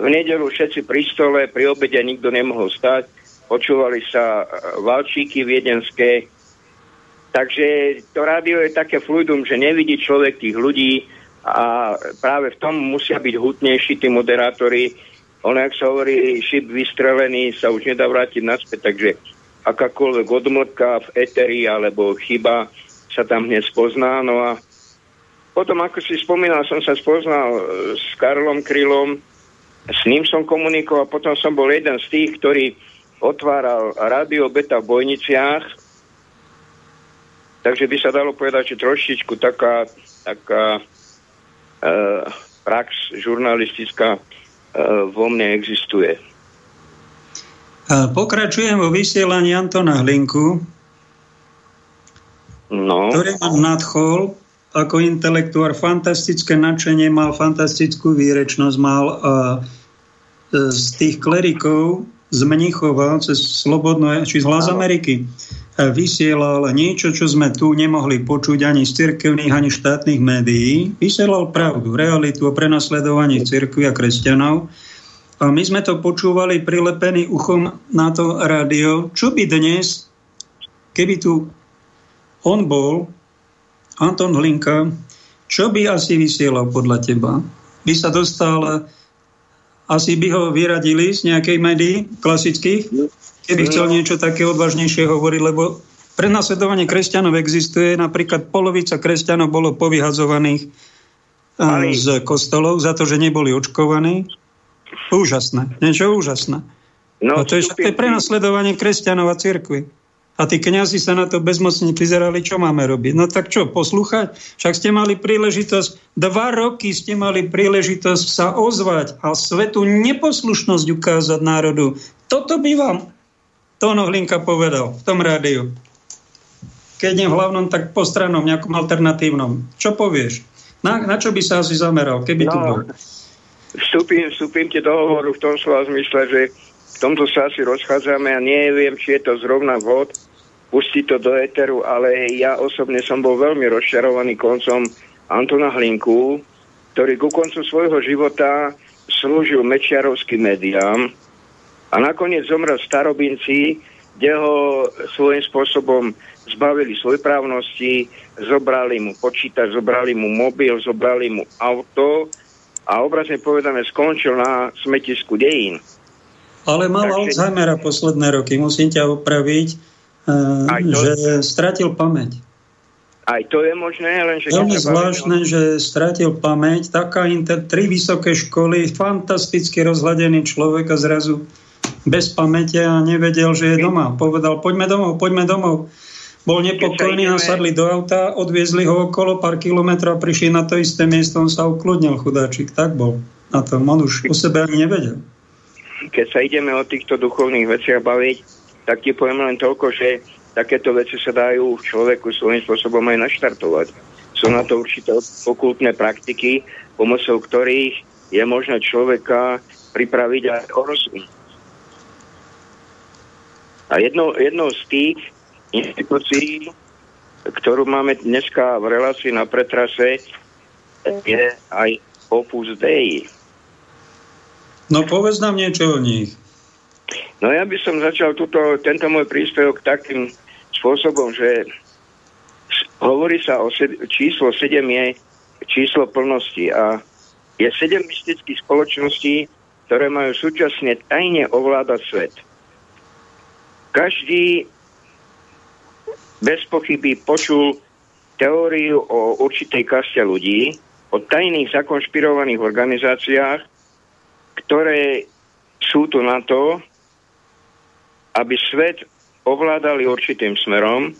V nedeľu všetci pri stole, pri obede nikto nemohol stať. Počúvali sa valčíky viedenské. Takže to rádio je také fluidum, že nevidí človek tých ľudí a práve v tom musia byť hutnejší tí moderátori. Ono, ak sa hovorí, šip vystrelený sa už nedá vrátiť naspäť, takže akákoľvek odmlka v éteri alebo chyba sa tam hneď spozná. No a potom, ako si spomínal, som sa spoznal s Karlom Krylom, s ním som komunikoval, potom som bol jeden z tých, ktorý otváral rádio Beta v Bojniciach. Takže by sa dalo povedať, že trošičku taká, taká e, prax žurnalistická e, vo mne existuje. Pokračujem vo vysielaní Antóna Hlinku, no. ktorý ma nadchol. Ako intelektuár fantastické nadšenie mal, fantastickú výrečnosť mal a z tých klerikov z Mnichova cez Slobodné, či z Hlas Ameriky vysielal niečo, čo sme tu nemohli počuť ani z cirkevných, ani štátnych médií. Vysielal pravdu, realitu o prenasledovaní cirkvi a kresťanov. A my sme to počúvali prilepený uchom na to rádio. Čo by dnes, keby tu on bol, Antón Hlinka, čo by asi vysielal podľa teba? By sa dostal, asi by ho vyradili z nejakej médií klasických, keby chcel niečo také odvážnejšie hovoriť, lebo prenasledovanie kresťanov existuje. Napríklad polovica kresťanov bolo povyhadzovaných z kostolov za to, že neboli očkovaní. Úžasné, niečo úžasné. No, a to je, to je prenasledovanie kresťanov a cirkvi. A tí kňazi sa na to bezmocne prizerali, čo máme robiť. No tak čo, poslúchať? Však ste mali príležitosť, dva roky ste mali príležitosť sa ozvať a svetu neposlušnosť ukázať národu. Toto by vám Tóno Hlinka povedal v tom rádiu. Keď nie v hlavnom, tak po stranom, nejakom alternatívnom. Čo povieš? Na, na čo by sa asi zameral, keby no. tu bol? Vstúpim, vstúpim ti do hovoru v tom slova zmysle, že v tomto sa asi rozchádzame a neviem, či je to zrovna vhod pustiť to do éteru, ale ja osobne som bol veľmi rozčarovaný koncom Antóna Hlinku, ktorý ku koncu svojho života slúžil mečiarovským médiám a nakoniec zomrel v Starobinci, kde ho svojím spôsobom zbavili svojprávnosti, zobrali mu počítač, zobrali mu mobil, zobrali mu auto a obrazne povedané skončil na smetisku dejín. Ale mal Takže... Alzheimera posledné roky, musím ťa opraviť, e, že je... stratil pamäť. Aj to je možné, lenže... Veľmi zvláštne, že stratil pamäť, taká inter... tri vysoké školy, fantasticky rozhľadený človek a zrazu bez pamäte a nevedel, že je doma. Povedal, poďme domov, poďme domov. Bol nepokojný, nasadli do auta, odviezli ho okolo pár kilometrov a prišli na to isté miesto, on sa ukludnil, chudáčik, tak bol na tom, on už o sebe ani nevedel. Keď sa ideme o týchto duchovných veciach baviť, tak ti poviem len toľko, že takéto veci sa dajú v človeku svojím spôsobom aj naštartovať. Sú na to určité okultné praktiky, pomocou ktorých je možné človeka pripraviť aj o rozum. A jednou, jednou z tých inštitúcií, ktorú máme dneska v relácii na pretrase, je aj Opus Dei. No povedz nám niečo o nich. No ja by som začal túto, tento môj príspevok takým spôsobom, že hovorí sa o sed, číslo sedem je číslo plnosti a je sedem mystických spoločností, ktoré majú súčasne tajne ovládať svet. Každý bez pochyby počul teóriu o určitej kaste ľudí, o tajných zakonšpirovaných organizáciách, ktoré sú tu na to, aby svet ovládali určitým smerom,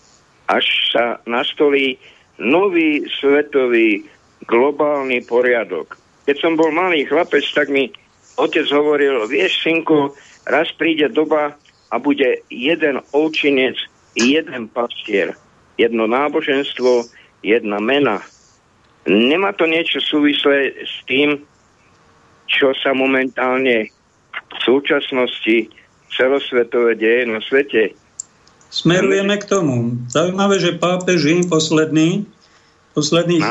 až sa nastolí nový svetový globálny poriadok. Keď som bol malý chlapec, tak mi otec hovoril, vieš, synku, raz príde doba a bude jeden ovčinec, jeden pastier, jedno náboženstvo, jedna mena. Nemá to niečo súvislé s tým, čo sa momentálne v súčasnosti celosvetové deje na svete? Smerujeme k tomu. Zaujímavé, že pápeži poslední, posledných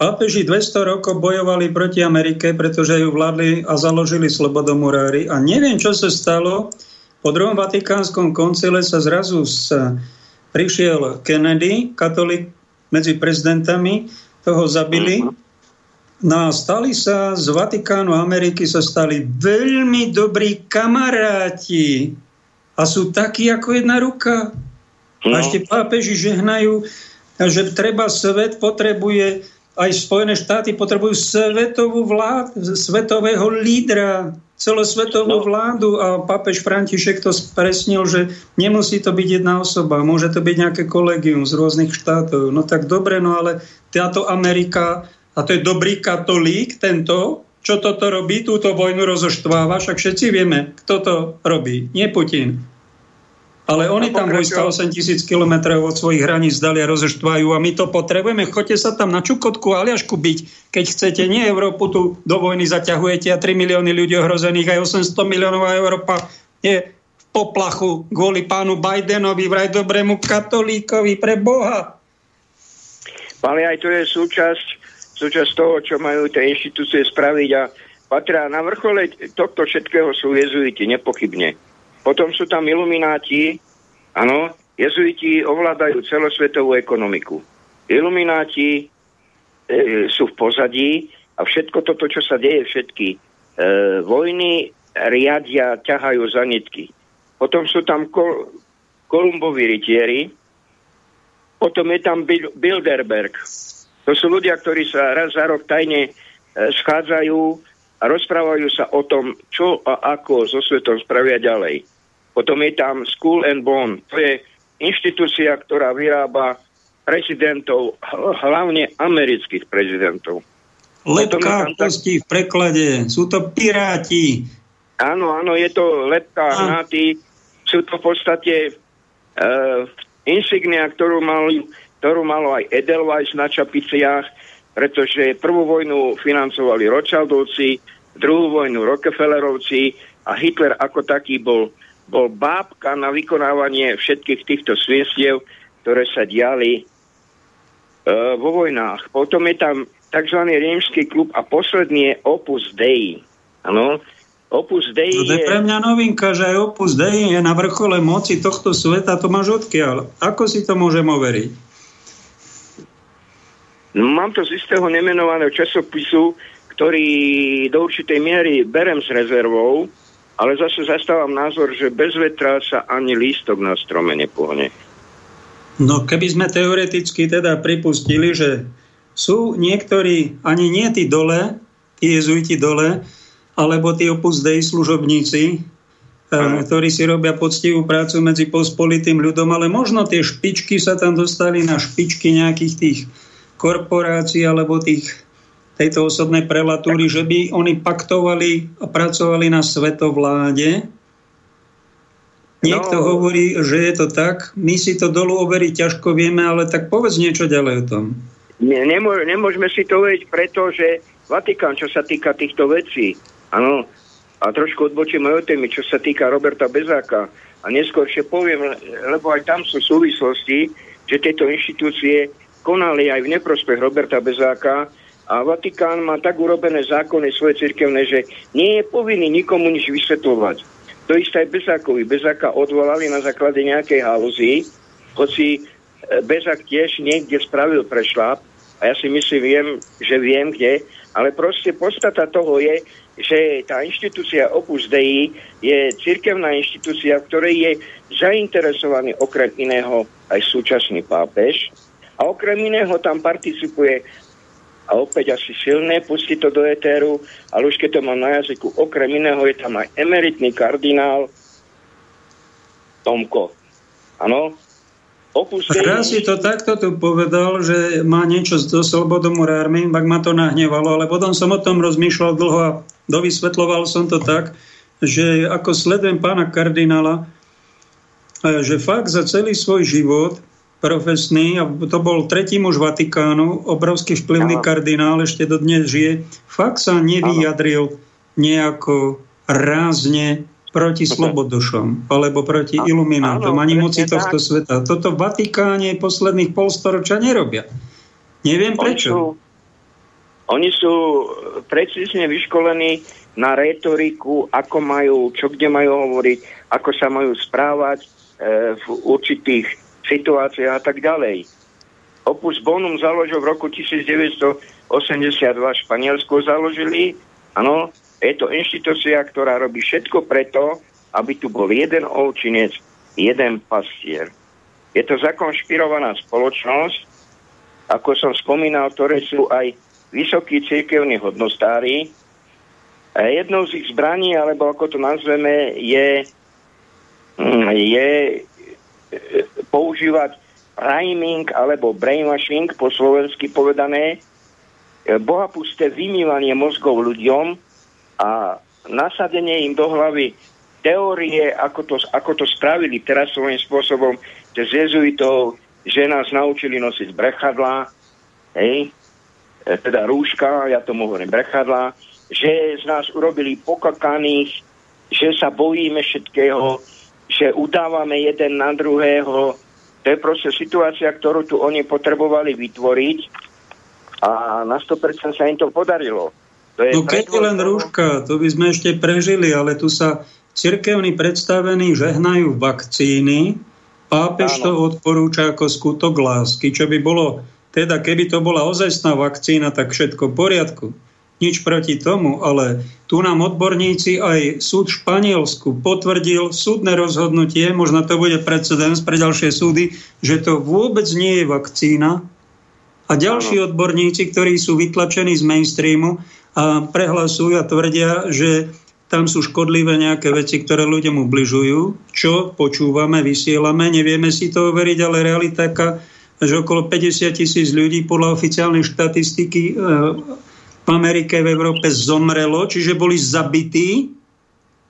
pápeži dvesto rokov bojovali proti Amerike, pretože ju vládli a založili slobodomurári. A neviem, čo sa stalo. Po druhom vatikánskom koncile sa zrazu sa prišiel Kennedy, katolík medzi prezidentami, toho zabili. No a stali sa z Vatikánu Ameriky, sa stali veľmi dobrí kamaráti a sú takí ako jedna ruka. A ešte pápeži žehnajú, že treba svet potrebuje, aj Spojené štáty potrebujú svetovú vládu, svetového lídra, celosvetovú no. vládu a pápež František to spresnil, že nemusí to byť jedna osoba, môže to byť nejaké kolegium z rôznych štátov. No tak dobre, no ale táto Amerika, a to je dobrý katolík tento, čo toto robí, túto vojnu rozoštváva, však všetci vieme, kto to robí, nie Putin. Ale oni tam vojska osem tisíc kilometrov od svojich hraníc dali a rozoštvajú a my to potrebujeme. Choďte sa tam na Čukotku a Aliašku byť, keď chcete. Nie Európu tu do vojny zaťahujete a tri milióny ľudí ohrozených, aj osemsto miliónov Európa je v poplachu kvôli pánu Bidenovi, vraj dobrému katolíkovi, pre Boha. Ale aj to je súčasť, súčasť toho, čo majú tie inštitúcie spraviť, a patria na vrchole tohto všetkého sú jezuiti, nepochybne. Potom sú tam ilumináti, áno, jezuiti ovládajú celosvetovú ekonomiku. Ilumináti e, sú v pozadí a všetko toto, čo sa deje, všetky e, vojny riadia, ťahajú za nitky. Potom sú tam kol, Kolumbovi rytieri, potom je tam Bilderberg. To sú ľudia, ktorí sa raz za rok tajne schádzajú a rozprávajú sa o tom, čo a ako so svetom spravia ďalej. Potom je tam Skull and Bone. To je inštitúcia, ktorá vyrába prezidentov, hlavne amerických prezidentov. Lepká kosti tam... v preklade. Sú to piráti. Áno, áno, je to lepká hnáty. Sú to v podstate... Uh, insignia, ktorú, mali, ktorú malo aj Edelweiss na čapiciach, pretože prvú vojnu financovali Rothschildovci, druhú vojnu Rockefellerovci a Hitler ako taký bol, bol bábka na vykonávanie všetkých týchto svinstiev, ktoré sa diali e, vo vojnách. Potom je tam tzv. Rímsky klub a posledný je Opus Dei. Áno. Opus Dei je... To je pre mňa novinka, že aj Opus Dei je na vrchole moci tohto sveta. To máš odkiaľ? Ako si to môžem overiť? No, mám to z istého nemenovaného časopisu, ktorý do určitej miery berem s rezervou, ale zase zastávam názor, že bez vetra sa ani lístok na strome nepohne. No keby sme teoreticky teda pripustili, že sú niektorí, ani nie tí dole, tí jezuiti dole, alebo tí Opus Dei služobníci, ano, ktorí si robia poctivú prácu medzi pospolitým ľudom, ale možno tie špičky sa tam dostali na špičky nejakých tých korporácií alebo tých, tejto osobnej prelatúry, že by oni paktovali a pracovali na svetovláde. Niekto no. hovorí, že je to tak. My si to dolu overiť ťažko vieme, ale tak povedz niečo ďalej o tom. Ne, nemô, nemôžeme si to overiť, pretože Vatikán, čo sa týka týchto vecí, áno, a trošku odbočím aj o témy, čo sa týka Roberta Bezáka, a neskôr ešte poviem, lebo aj tam sú súvislosti, že tieto inštitúcie konali aj v neprospech Roberta Bezáka, a Vatikán má tak urobené zákony svoje cirkevné, že nie je povinný nikomu nič vysvetľovať. To isté aj Bezákovi. Bezáka odvolali na základe nejakej halúzy, hoci Bezák tiež niekde spravil prešľap, a ja si myslím, viem, že viem kde, ale proste podstata toho je, že tá inštitúcia Opus Dei je cirkevná inštitúcia, v ktorej je zainteresovaný okrem iného aj súčasný pápež, a okrem iného tam participuje, a opäť asi silné, pustí to do etéru, ale už keď to mám na jazyku, okrem iného je tam aj emeritný kardinál Tomko. Áno? Opustení. A krásne to takto tu povedal, že má niečo so slobodomurármi, tak ma to nahnevalo, ale potom som o tom rozmýšľal dlho a dovysvetľoval som to tak, že ako sledujem pána kardinála, že fakt za celý svoj život profesný, a to bol tretí muž Vatikánu, obrovský vplyvný Aha. kardinál, ešte do dnes žije, fakt sa nevyjadril nejako rázne proti slobodušom, alebo proti a, iluminátom, áno, ani moci tohto tak. sveta. Toto v Vatikáne posledných polstoročia nerobia. Neviem oni prečo. Sú, oni sú precízne vyškolení na retoriku, ako majú, čo kde majú hovoriť, ako sa majú správať e, v určitých situáciách a tak ďalej. Opus Bonum založil v roku devätnásť osemdesiatdva, Španielsko založili, áno. Je to inštitúcia, ktorá robí všetko preto, aby tu bol jeden ovčinec, jeden pastier. Je to zakonšpirovaná spoločnosť, ako som spomínal, ktoré sú aj vysokí cirkevní hodnostári. Jednou z ich zbraní, alebo ako to nazveme, je, je používať priming alebo brainwashing, po slovensky povedané, bohapusté vymývanie mozgov ľuďom a nasadenie im do hlavy teórie, ako to, ako to spravili teraz svojím spôsobom, že z jezuitov, že nás naučili nosiť brechadlá, hej, teda rúška, ja tomu hovorím brechadlá, že z nás urobili pokakaných, že sa bojíme všetkého, že udávame jeden na druhého. To je proste situácia, ktorú tu oni potrebovali vytvoriť a na sto percent sa im to podarilo. To je no keď je len rúška, to by sme ešte prežili, ale tu sa cirkevní predstavení žehnajú vakcíny. Pápež áno. To odporúča ako skutok lásky, čo by bolo, teda keby to bola ozajstná vakcína, tak všetko v poriadku. Nič proti tomu, ale tu nám odborníci aj súd v Španielsku potvrdil súdne rozhodnutie, možno to bude precedens pre ďalšie súdy, že to vôbec nie je vakcína. A ďalší odborníci, ktorí sú vytlačení z mainstreamu a prehlasujú a tvrdia, že tam sú škodlivé nejaké veci, ktoré ľuďom ubližujú. Čo počúvame, vysielame, nevieme si to overiť, ale realita je taká, že okolo päťdesiat tisíc ľudí podľa oficiálnej štatistiky e- v Amerike, v Európe zomrelo, čiže boli zabití.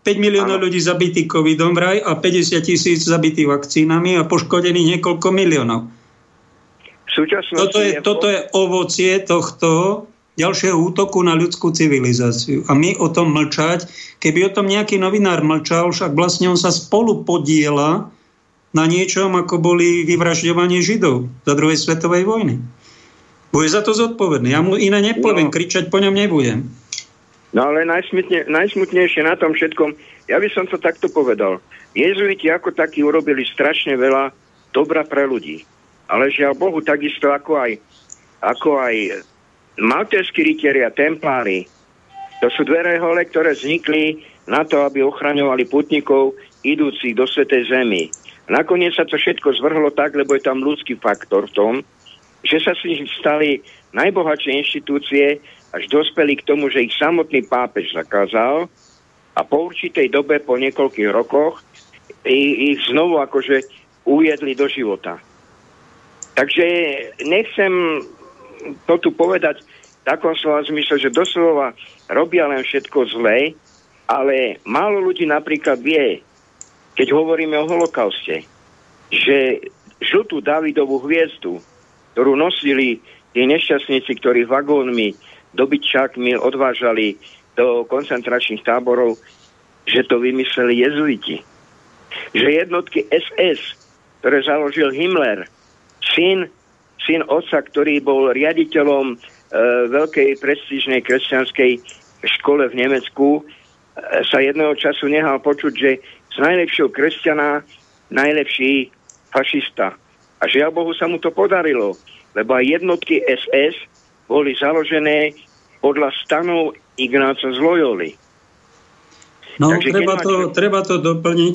päť miliónov ľudí zabití covidom vraj a päťdesiat tisíc zabití vakcínami a poškodených niekoľko miliónov. Toto je, toto je ovocie tohto ďalšieho útoku na ľudskú civilizáciu. A my o tom mlčať, keby o tom nejaký novinár mlčal, však vlastne on sa spolu podiela na niečom, ako boli vyvražďovanie Židov za druhej svetovej vojny. Bude za to zodpovedný. Ja mu iné nepoviem, no. Kričať po ňom nebudem. No ale najsmutne, najsmutnejšie na tom všetkom, ja by som to takto povedal. Jezuiti ako takí urobili strašne veľa dobra pre ľudí. Ale žiaľ Bohu, takisto ako aj, ako aj maltézky rytieri a templári, to sú dve rehole, ktoré vznikli na to, aby ochraňovali putníkov idúcich do Svätej Zemi. Nakoniec sa to všetko zvrhlo tak, lebo je tam ľudský faktor v tom, že sa s nimi stali najbohatšie inštitúcie, až dospeli k tomu, že ich samotný pápež zakázal a po určitej dobe, po niekoľkých rokoch, ich znovu akože uviedli do života. Takže nechcem to tu povedať v takom slova zmysle, že doslova robia len všetko zlé, ale málo ľudí napríklad vie, keď hovoríme o holokauste, že žltú Dávidovú hviezdu, ktorú nosili tí nešťastníci, ktorí vagónmi, dobytčákmi odvážali do koncentračných táborov, že to vymysleli jezuiti. Že jednotky es es, ktoré založil Himmler, syn, syn otca, ktorý bol riaditeľom e, veľkej prestížnej kresťanskej škole v Nemecku, e, sa jedného času nehal počuť, že z najlepšieho kresťana najlepší fašista. A žiaľ Bohu sa mu to podarilo, lebo aj jednotky es es boli založené podľa stanov Ignáca z Loyoli. No, Takže, treba, to, čo... treba to doplniť,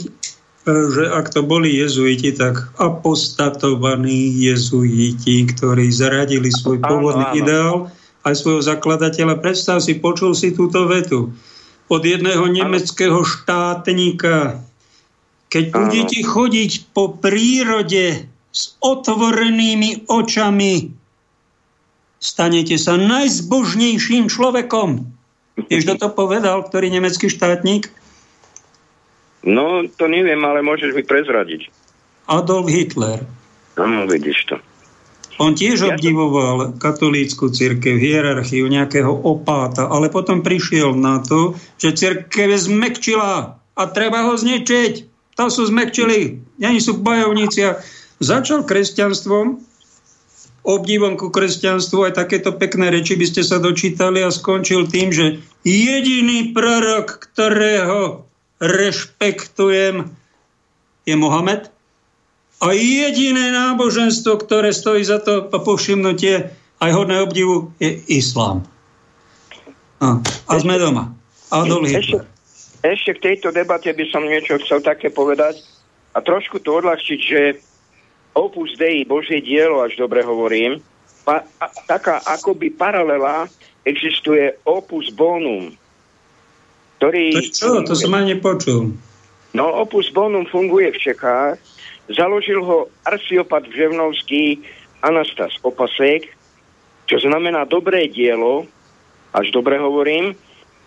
že ak to boli jezuiti, tak apostatovaní jezuiti, ktorí zaradili svoj áno, pôvodný áno. ideál aj svojho zakladateľa. Predstav si, počul si túto vetu od jedného nemeckého áno. štátnika. Keď áno. budete chodiť po prírode s otvorenými očami, stanete sa najzbožnejším človekom. Vieš, kto to povedal, ktorý nemecký štátnik? No, to neviem, ale môžeš mi prezradiť. Adolf Hitler. Áno, vidíš to. On tiež ja obdivoval to... katolícku cirkev, hierarchiu nejakého opáta, ale potom prišiel na to, že cirkev je zmekčila a treba ho zničiť. Tam sú zmekčili, ani sú bojovníci a začal kresťanstvom, obdivom ku kresťanstvu, aj takéto pekné reči by ste sa dočítali a skončil tým, že jediný prorok, ktorého rešpektujem, je Mohamed. A jediné náboženstvo, ktoré stojí za to a povšimnutie aj hodné obdivu, je islám. A, a sme doma. Adolf Hitler. Ešte, ešte k tejto debate by som niečo chcel také povedať a trošku to odľahčiť, že Opus Dei, Božie dielo, až dobre hovorím, pa, a, taká akoby paralela existuje Opus Bonum, ktorý... To čo? Funguje. To som ani nepočul. No, Opus Bonum funguje v Čechách. Založil ho arciopat břevnovský Anastas Opasek, čo znamená dobré dielo, až dobre hovorím.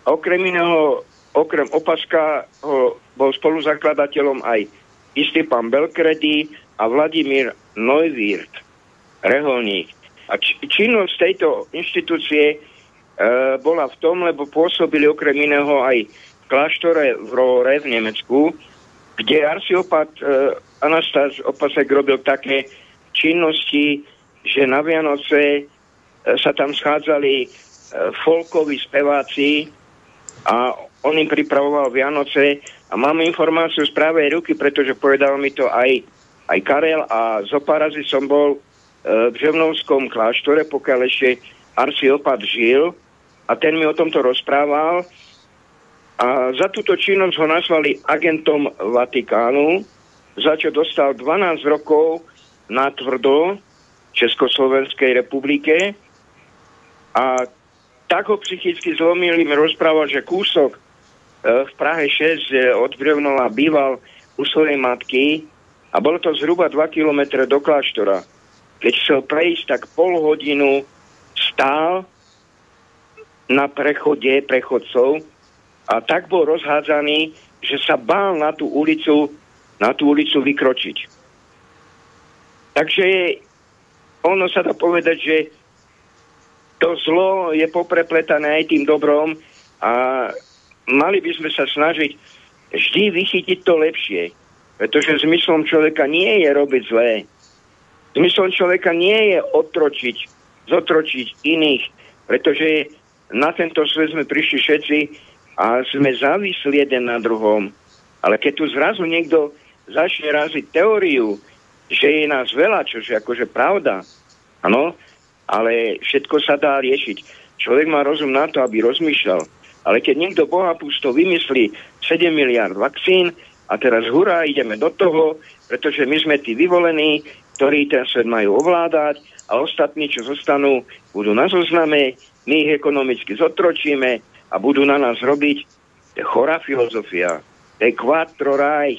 A okrem iného, okrem Opaska, ho, bol spoluzakladateľom aj istý pán Belkredy a Vladimír Neuwirth, reholník. A č- činnosť tejto inštitúcie e, bola v tom, lebo pôsobili okrem iného aj v kláštore v Rohre v Nemecku, kde arciopat e, Anastas Opasek robil také činnosti, že na Vianoce e, sa tam schádzali e, folkoví speváci a on im pripravoval Vianoce a mám informáciu z pravej ruky, pretože povedal mi to aj, aj Karel a zo pár razy som bol e, v Břevnovskom kláštore, pokiaľ ešte arciopat žil a ten mi o tomto rozprával. A za túto činnosť ho nazvali agentom Vatikánu, za čo dostal dvanásť rokov na tvrdo Československej republike. A tak ho psychicky zlomil, im rozprával, že kúsok v Prahe šesť od Brevnova býval u svojej matky a bolo to zhruba dva kilometre do kláštora. Keď chcel prejsť, tak pol hodinu stál na prechode prechodcov a tak bol rozhádzaný, že sa bál na tú ulicu, na tú ulicu vykročiť. Takže ono sa dá povedať, že to zlo je poprepletané aj tým dobrom a mali by sme sa snažiť vždy vychytiť to lepšie. Pretože zmyslom človeka nie je robiť zlé. Zmyslom človeka nie je otročiť, zotročiť iných. Pretože na tento svet sme prišli všetci a sme závislí jeden na druhom. Ale keď tu zrazu niekto začne raziť teóriu, že je nás veľa, čo je akože pravda, áno, ale všetko sa dá riešiť. Človek má rozum na to, aby rozmýšľal. Ale keď niekto bohapusto vymyslí sedem miliárd vakcín a teraz hurá, ideme do toho, pretože my sme tí vyvolení, ktorí ten svet majú ovládať a ostatní, čo zostanú, budú na zozname, my ich ekonomicky zotročíme a budú na nás robiť. To je chorá filozofia. To je quattro reich.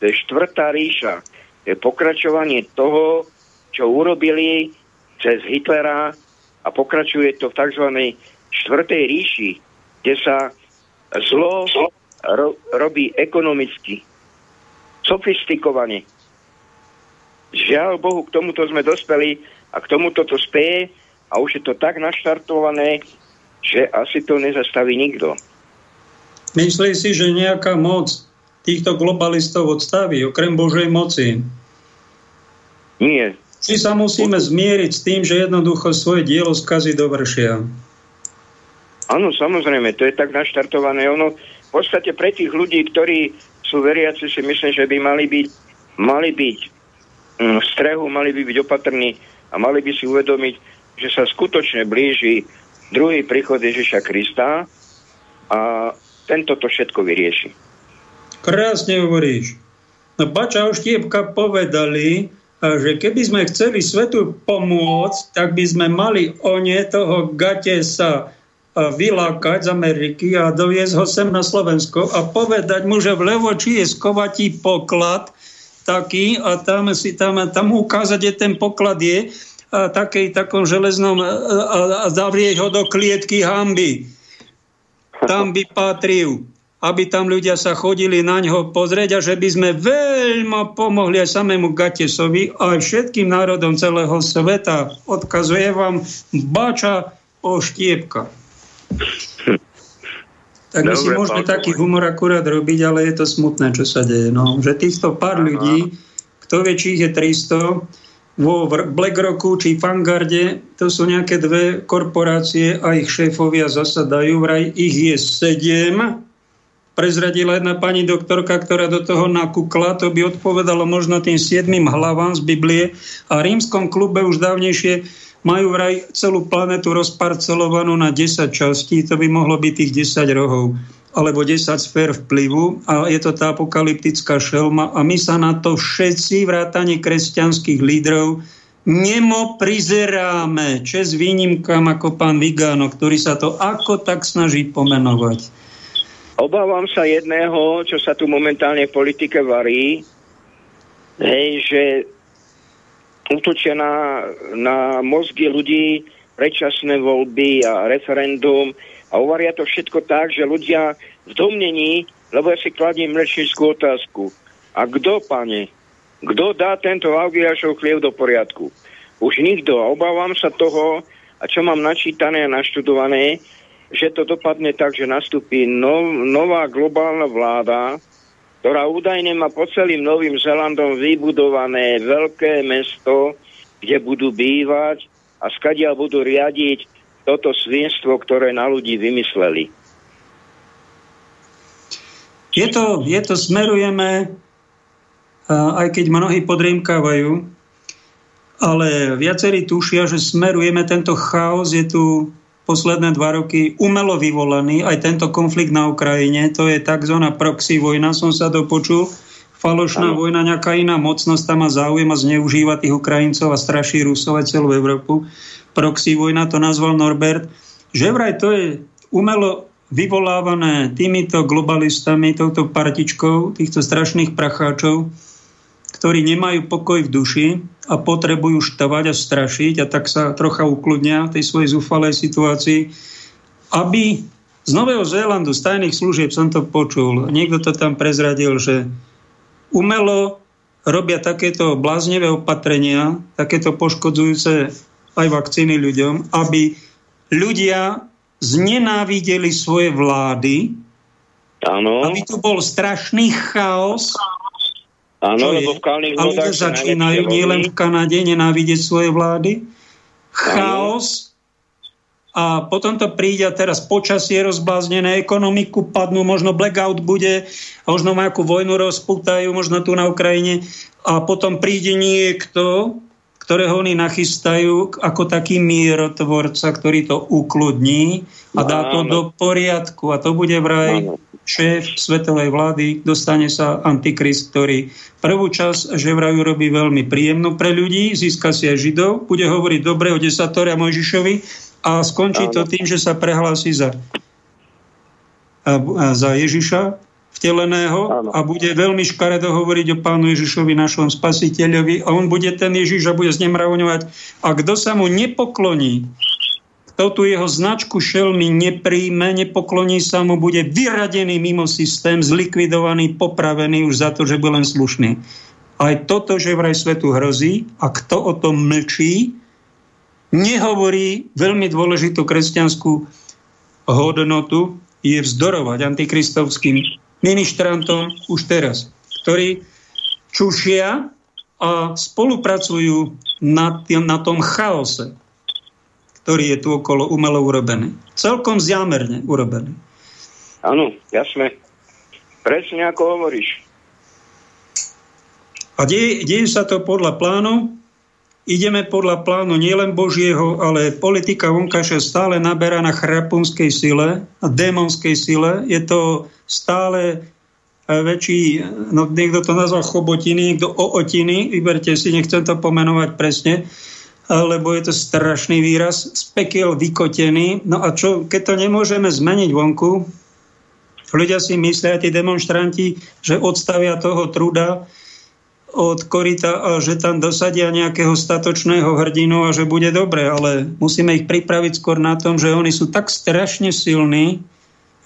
To je štvrtá ríša. To je pokračovanie toho, čo urobili cez Hitlera a pokračuje to v tzv. Štvrtej ríši, kde sa zlo ro- robí ekonomicky. Sofistikovane. Žiaľ Bohu, k tomuto sme dospeli a k tomuto to speje a už je to tak naštartované, že asi to nezastaví nikto. Myslí si, že nejaká moc týchto globalistov odstaví, okrem Božej moci? Nie. Či sa musíme zmieriť s tým, že jednoducho svoje dielo skazy dovršia? Áno, samozrejme, to je tak naštartované. Ono v podstate pre tých ľudí, ktorí sú veriaci, si myslím, že by mali byť, mali byť v strehu, mali by byť opatrní a mali by si uvedomiť, že sa skutočne blíži druhý príchod Ježiša Krista a tento to všetko vyrieši. Krásne hovoríš. No Bača a Štiepka povedali, že keby sme chceli svetu pomôcť, tak by sme mali one toho gate sa vylákať z Ameriky a doviezť ho sem na Slovensko a povedať mu, že vľavo či je skovatý poklad taký a tam si tam, tam ukázať, kde ten poklad je, a takej takom železnom a, a, a zavrieť ho do klietky hanby. Tam by patril, aby tam ľudia sa chodili na ňo pozrieť a že by sme veľmi pomohli aj samému Gatesovi a aj všetkým národom celého sveta. Odkazuje vám Bača o Štiepka. Tak my si môžeme taký humor akurát robiť, ale je to smutné, čo sa deje. No, že týchto pár ľudí, kto vie, či ich je tristo, vo BlackRocku či Vanguarde, to sú nejaké dve korporácie a ich šéfovia zasadajú, vraj ich je sedem. Prezradila jedna pani doktorka, ktorá do toho nakúkla, to by odpovedalo možno tým siedmym hlavám z Biblie. A v Rímskom klube už dávnejšie majú vraj celú planetu rozparcelovanú na desať častí, to by mohlo byť tých desať rohov alebo desať sfér vplyvu a je to tá apokalyptická šelma a my sa na to všetci vrátane kresťanských lídrov nemo prizeráme, česť výnimkám ako pán Vigano, ktorý sa to ako tak snaží pomenovať. Obávam sa jedného, čo sa tu momentálne v politike varí, hej, že útočia na, na mozgy ľudí predčasné voľby a referendum. A uvaria to všetko tak, že ľudia v domnení, lebo ja si kladím mlečnickú otázku. A kto, pane, kto dá tento Augiašov chliev do poriadku? Už nikto. A obávam sa toho, a čo mám načítané a naštudované, že to dopadne tak, že nastupí nov, nová globálna vláda, ktorá údajne má po celým Novým Zélandom vybudované veľké mesto, kde budú bývať a skadiaľ budú riadiť toto svinstvo, ktoré na ľudí vymysleli. Je to, je to smerujeme, aj keď mnohí podrýmkávajú, ale viacerí tušia, že smerujeme tento chaos, je tu posledné dva roky umelo vyvolaný, aj tento konflikt na Ukrajine, to je tzv. Proxy vojna, som sa dopočul, falošná ano. Vojna, nejaká iná mocnosť tam má záujem a zneužíva tých Ukrajincov a straší Rusov aj celú Európu. Proxy vojna, to nazval Norbert, že vraj to je umelo vyvolávané týmito globalistami, touto partičkou, týchto strašných pracháčov, ktorí nemajú pokoj v duši a potrebujú štavať a strašiť a tak sa trocha ukludnia v tej svojej zúfalej situácii, aby z Nového Zélandu, z tajných služieb som to počul, niekto to tam prezradil, že umelo robia takéto bláznivé opatrenia, takéto poškodzujúce aj vakcíny ľuďom, aby ľudia znenávideli svoje vlády. Áno. Aby tu bol strašný chaos. Áno, lebo v kalných vodách sa najlepšie volí. A ľudia začínajú nielen v Kanade nenávidieť svoje vlády. Chaos. A potom to príde a teraz počasie rozbláznené, ekonomiku padnú, možno blackout bude, možno nejakú vojnu rozpútajú, možno tu na Ukrajine. A potom príde niekto, ktorého oni nachystajú ako taký mierotvorca, ktorý to ukludní a dá to do poriadku. A to bude vraj šéf svetovej vlády, dostane sa antikrist, ktorý prvú časť, že vraj urobí veľmi príjemnú pre ľudí, získa si aj Židov, bude hovoriť dobre o desatore a Mojžišovi a skončí to tým, že sa prehlási za, za Ježiša vteleného a bude veľmi škaredo hovoriť o pánu Ježišovi, našom spasiteľovi, a on bude ten Ježiš a bude z nemravňovať. A kto sa mu nepokloní, kto tu jeho značku šelmy nepríjme, nepokloní sa mu, bude vyradený mimo systém, zlikvidovaný, popravený už za to, že bol len slušný. Aj toto, že vraj svetu hrozí, a kto o tom mlčí, nehovorí veľmi dôležitú kresťanskú hodnotu, je vzdorovať antikristovským ministrantom už teraz, ktorí čušia a spolupracujú na, tým, na tom chaose, ktorý je tu okolo umelo urobený. Celkom zámerne urobený. Áno, jasné. Presne ako hovoríš. A deje, deje sa to podľa plánu. Ideme podľa plánu nielen Božieho, ale politika vonkaša stále naberá na chrapunskej sile, na démonskej sile. Je to stále väčší, no niekto to nazval chobotiny, niekto ootiny, vyberte si, nechcem to pomenovať presne, lebo je to strašný výraz, z pekiel vykotený. No a čo, keď to nemôžeme zmeniť vonku, ľudia si myslia, tí demonštranti, že odstavia toho truda od koryta a že tam dosadia nejakého statočného hrdinu a že bude dobre, ale musíme ich pripraviť skôr na tom, že oni sú tak strašne silní,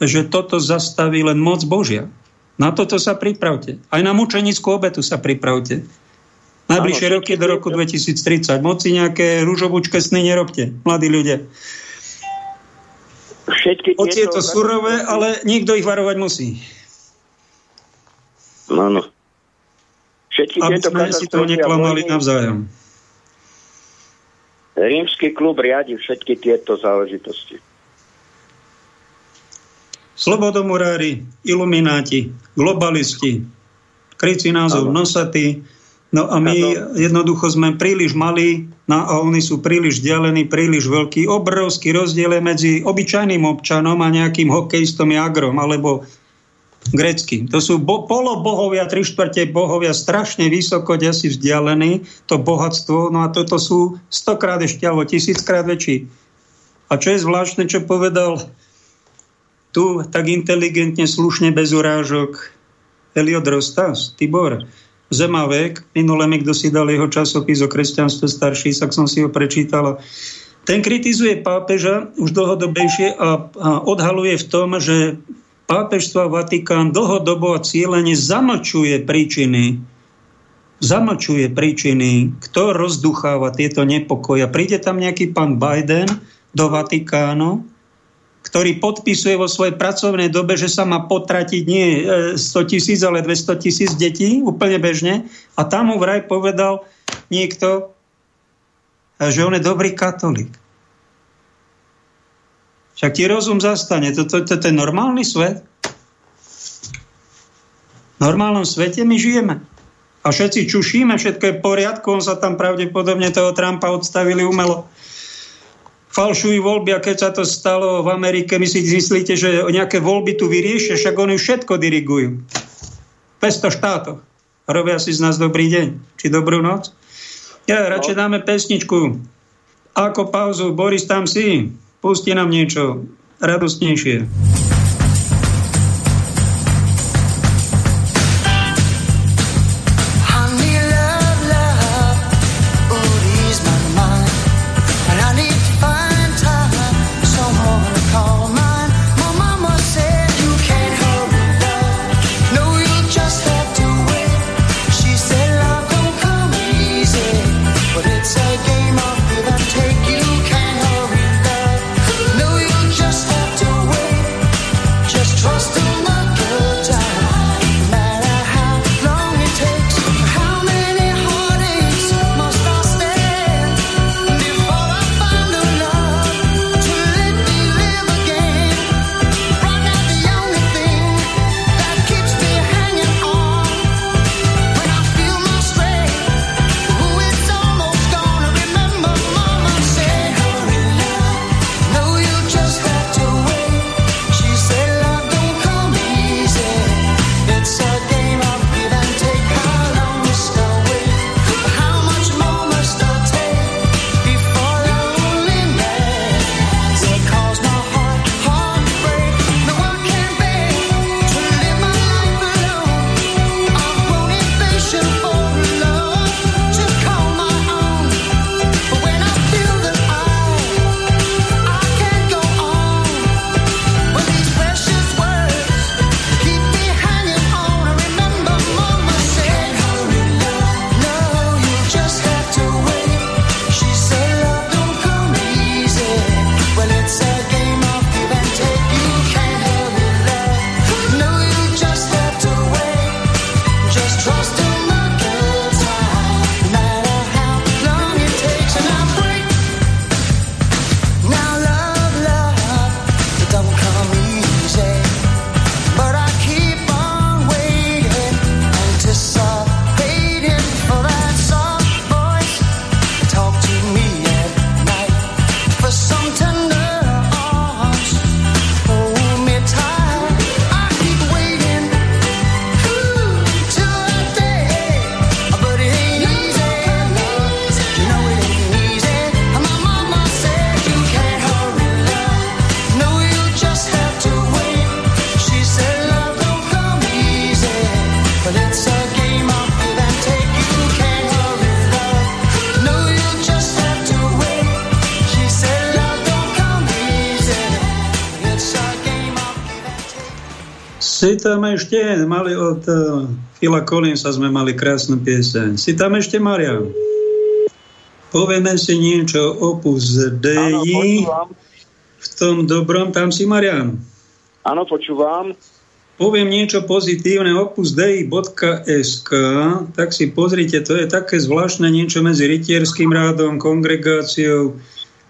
že toto zastaví len moc Božia. Na toto sa pripravte. Aj na mučenickú obetu sa pripravte. Najbližšie roky do roku dvetisíctridsať. Moci nejaké ružobučké sny nerobte, mladí ľudia. Oci je to surové, ale niekto ich varovať musí. Áno. Aby sme si to neklamali navzájom. Rímsky klub riadi všetky tieto záležitosti. Slobodomurári, ilumináti, globalisti, krycí názov nosatí. No a my jednoducho sme príliš malí no a oni sú príliš vzdialení, príliš veľký. Obrovský rozdiel je medzi obyčajným občanom a nejakým hokejistom Jágrom alebo Gretzky. To sú bo- polobohovia, tri štvrte bohovia, strašne vysoko, kde si vzdialení, to bohatstvo, no a toto sú stokrát ešte, alebo tisíckrát väčší. A čo je zvláštne, čo povedal tu tak inteligentne, slušne, bez urážok Eliot Rostas, Tibor Zemavek, minule mi kto si dal jeho časopis o kresťanstve starší, tak som si ho prečítal. Ten kritizuje pápeža už dlhodobejšie a, a odhaluje v tom, že Pápežstvo Vatikán dlhodobo a cieľene zamlčuje príčiny, zamlčuje príčiny, kto rozducháva tieto nepokoje. Príde tam nejaký pán Biden do Vatikánu ktorý podpisuje vo svojej pracovnej dobe, že sa má potratiť nie sto tisíc, ale dvesto tisíc detí, úplne bežne. A tam mu vraj povedal niekto, že on je dobrý katolík. Však ti rozum zastane. Toto to, to, to je normálny svet. V normálnom svete my žijeme. A všetci čušíme, všetko je v poriadku. On sa tam pravdepodobne toho Trumpa odstavili umelo. Falšujú voľby, a keď sa to stalo v Amerike, my si myslíte, že nejaké voľby tu vyriešia, však oni všetko dirigujú. V päťsto štátoch. Robia si z nás dobrý deň, či dobrú noc. Ja radšej dáme pesničku. Ako pauzu, Boris, tam si. Pusti nám niečo radostnejšie. Si tam ešte, mali od uh, Phila Collinsa sme mali krásnu pieseň. Si tam ešte, Marian. Povieme si niečo o Opus Dei. V tom dobrom, tam si, Marian. Áno, počúvam. Poviem niečo pozitívne, opus dei bodka es ká, tak si pozrite, to je také zvláštne niečo medzi rytierským rádom, kongregáciou,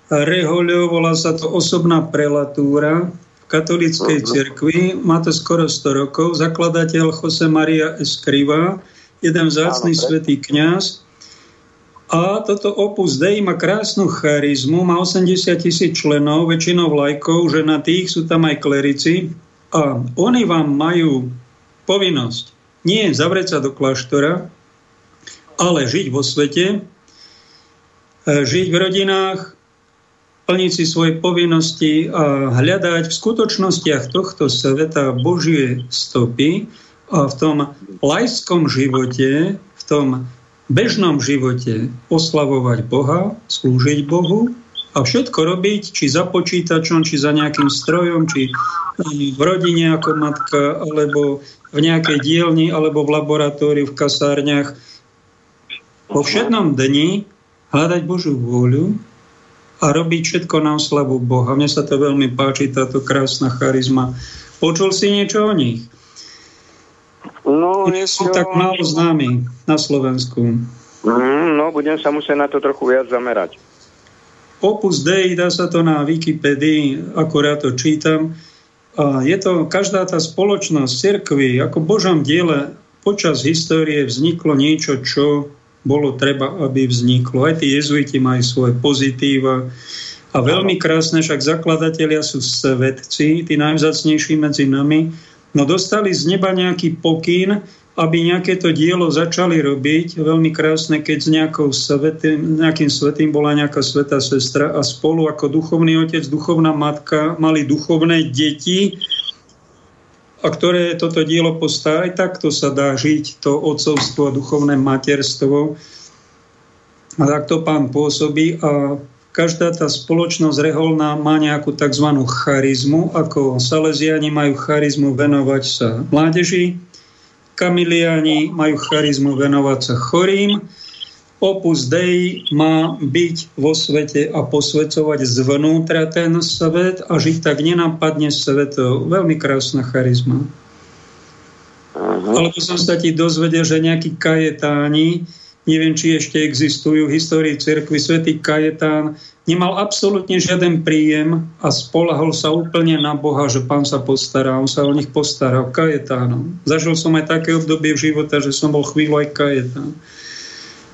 rehoľou, volá sa to osobná prelatúra, katolíckej cirkvi, má to skoro sto rokov, zakladateľ Jose Maria Escrivá, jeden vzácny svätý kňaz. A toto Opus Dei má krásnu charizmu, má osemdesiat tisíc členov, väčšinou lajkov, že na tých sú tam aj klerici. A oni vám majú povinnosť nie zavrieť sa do kláštora, ale žiť vo svete, žiť v rodinách, plniť si svoje povinnosti a hľadať v skutočnostiach tohto sveta Božie stopy a v tom laickom živote, v tom bežnom živote oslavovať Boha, slúžiť Bohu a všetko robiť, či za počítačom, či za nejakým strojom, či v rodine ako matka, alebo v nejakej dielni, alebo v laboratóriu, v kasárniach. Po všetnom dni hľadať Božiu vôľu a a robí všetko na oslavu Boha. Mne sa to veľmi páči, táto krásna charizma. Počul si niečo o nich? No, nie sú tak málo známi na Slovensku. Mm, no, budem sa musieť na to trochu viac zamerať. Opus Dei, dá sa to na Wikipedii, akorát to čítam. A je to každá tá spoločnosť cirkvi, ako Božom diele, počas histórie vzniklo niečo, čo bolo treba, aby vzniklo. Aj tí jezuiti majú svoje pozitíva. A veľmi krásne, však zakladatelia sú svetci, tí najvzácnejší medzi nami. No dostali z neba nejaký pokyn, aby nejaké to dielo začali robiť. Veľmi krásne, keď s nejakou svetým, nejakým svetým bola nejaká svätá sestra a spolu ako duchovný otec, duchovná matka mali duchovné deti, a ktoré toto dielo postá, aj takto sa dá žiť, to otcovstvo a duchovné materstvo. A takto Pán pôsobí a každá tá spoločnosť reholná má nejakú tzv. Charizmu, ako Salesiáni majú charizmu venovať sa mládeži, Kamiliáni majú charizmu venovať sa chorým, Opus Dei má byť vo svete a posvecovať zvnútra ten svet a žiť tak nenápadne svetov. Veľmi krásna charizma. Uh-huh. Alebo som sa ti dozvedel, že nejakí kajetáni, neviem, či ešte existujú v histórii cirkvi, svätý Kajetán nemal absolútne žiaden príjem a spolahol sa úplne na Boha, že Pán sa postará, on sa o nich postaral kajetánom. Zažil som aj také obdobie v života, že som bol chvíľu aj kajetán.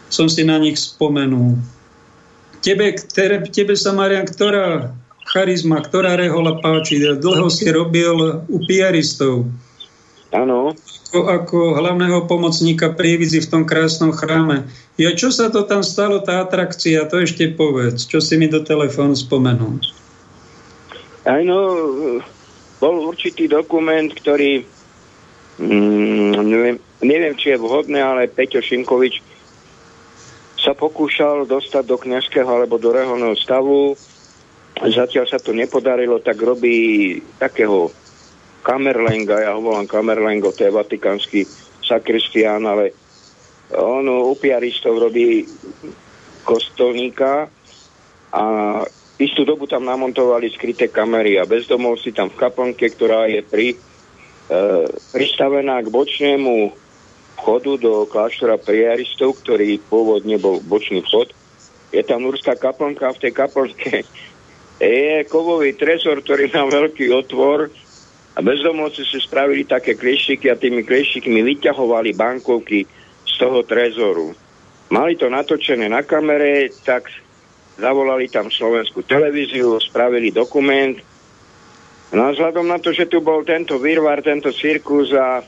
Som si na nich spomenul. Tebe, ktoré, tebe sa, Marian, ktorá charizma, ktorá rehola páči? Dlho si robil u piaristov. Áno. Ako, ako hlavného pomocníka prievidzi v tom krásnom chráme. Jo, čo sa to tam stalo, tá atrakcia? To ešte povedz. Čo si mi do telefónu spomenul? Aj no, bol určitý dokument, ktorý mm, neviem, neviem, či je vhodné, ale Peťo Šimkovič sa pokúšal dostať do kňazského alebo do reholného stavu. Zatiaľ sa to nepodarilo, tak robí takého kamerlenga, ja ho volám kamerlengo, to je vatikánsky sakristián, ale on u piaristov robí kostolníka a istú dobu tam namontovali skryté kamery a bezdomovci tam v kaplnke, ktorá je pri, e, pristavená k bočnému vchodu do kláštora priaristov, ktorý pôvodne bol bočný vchod. Je tam núrská kaplnka, v tej kaplnke je kovový tresor, ktorý má veľký otvor a bezdomovci si spravili také klieštiky a tými klieštikmi vyťahovali bankovky z toho trezoru. Mali to natočené na kamere, tak zavolali tam slovenskú televíziu, spravili dokument. No a vzhľadom na to, že tu bol tento virvár, tento cirkus a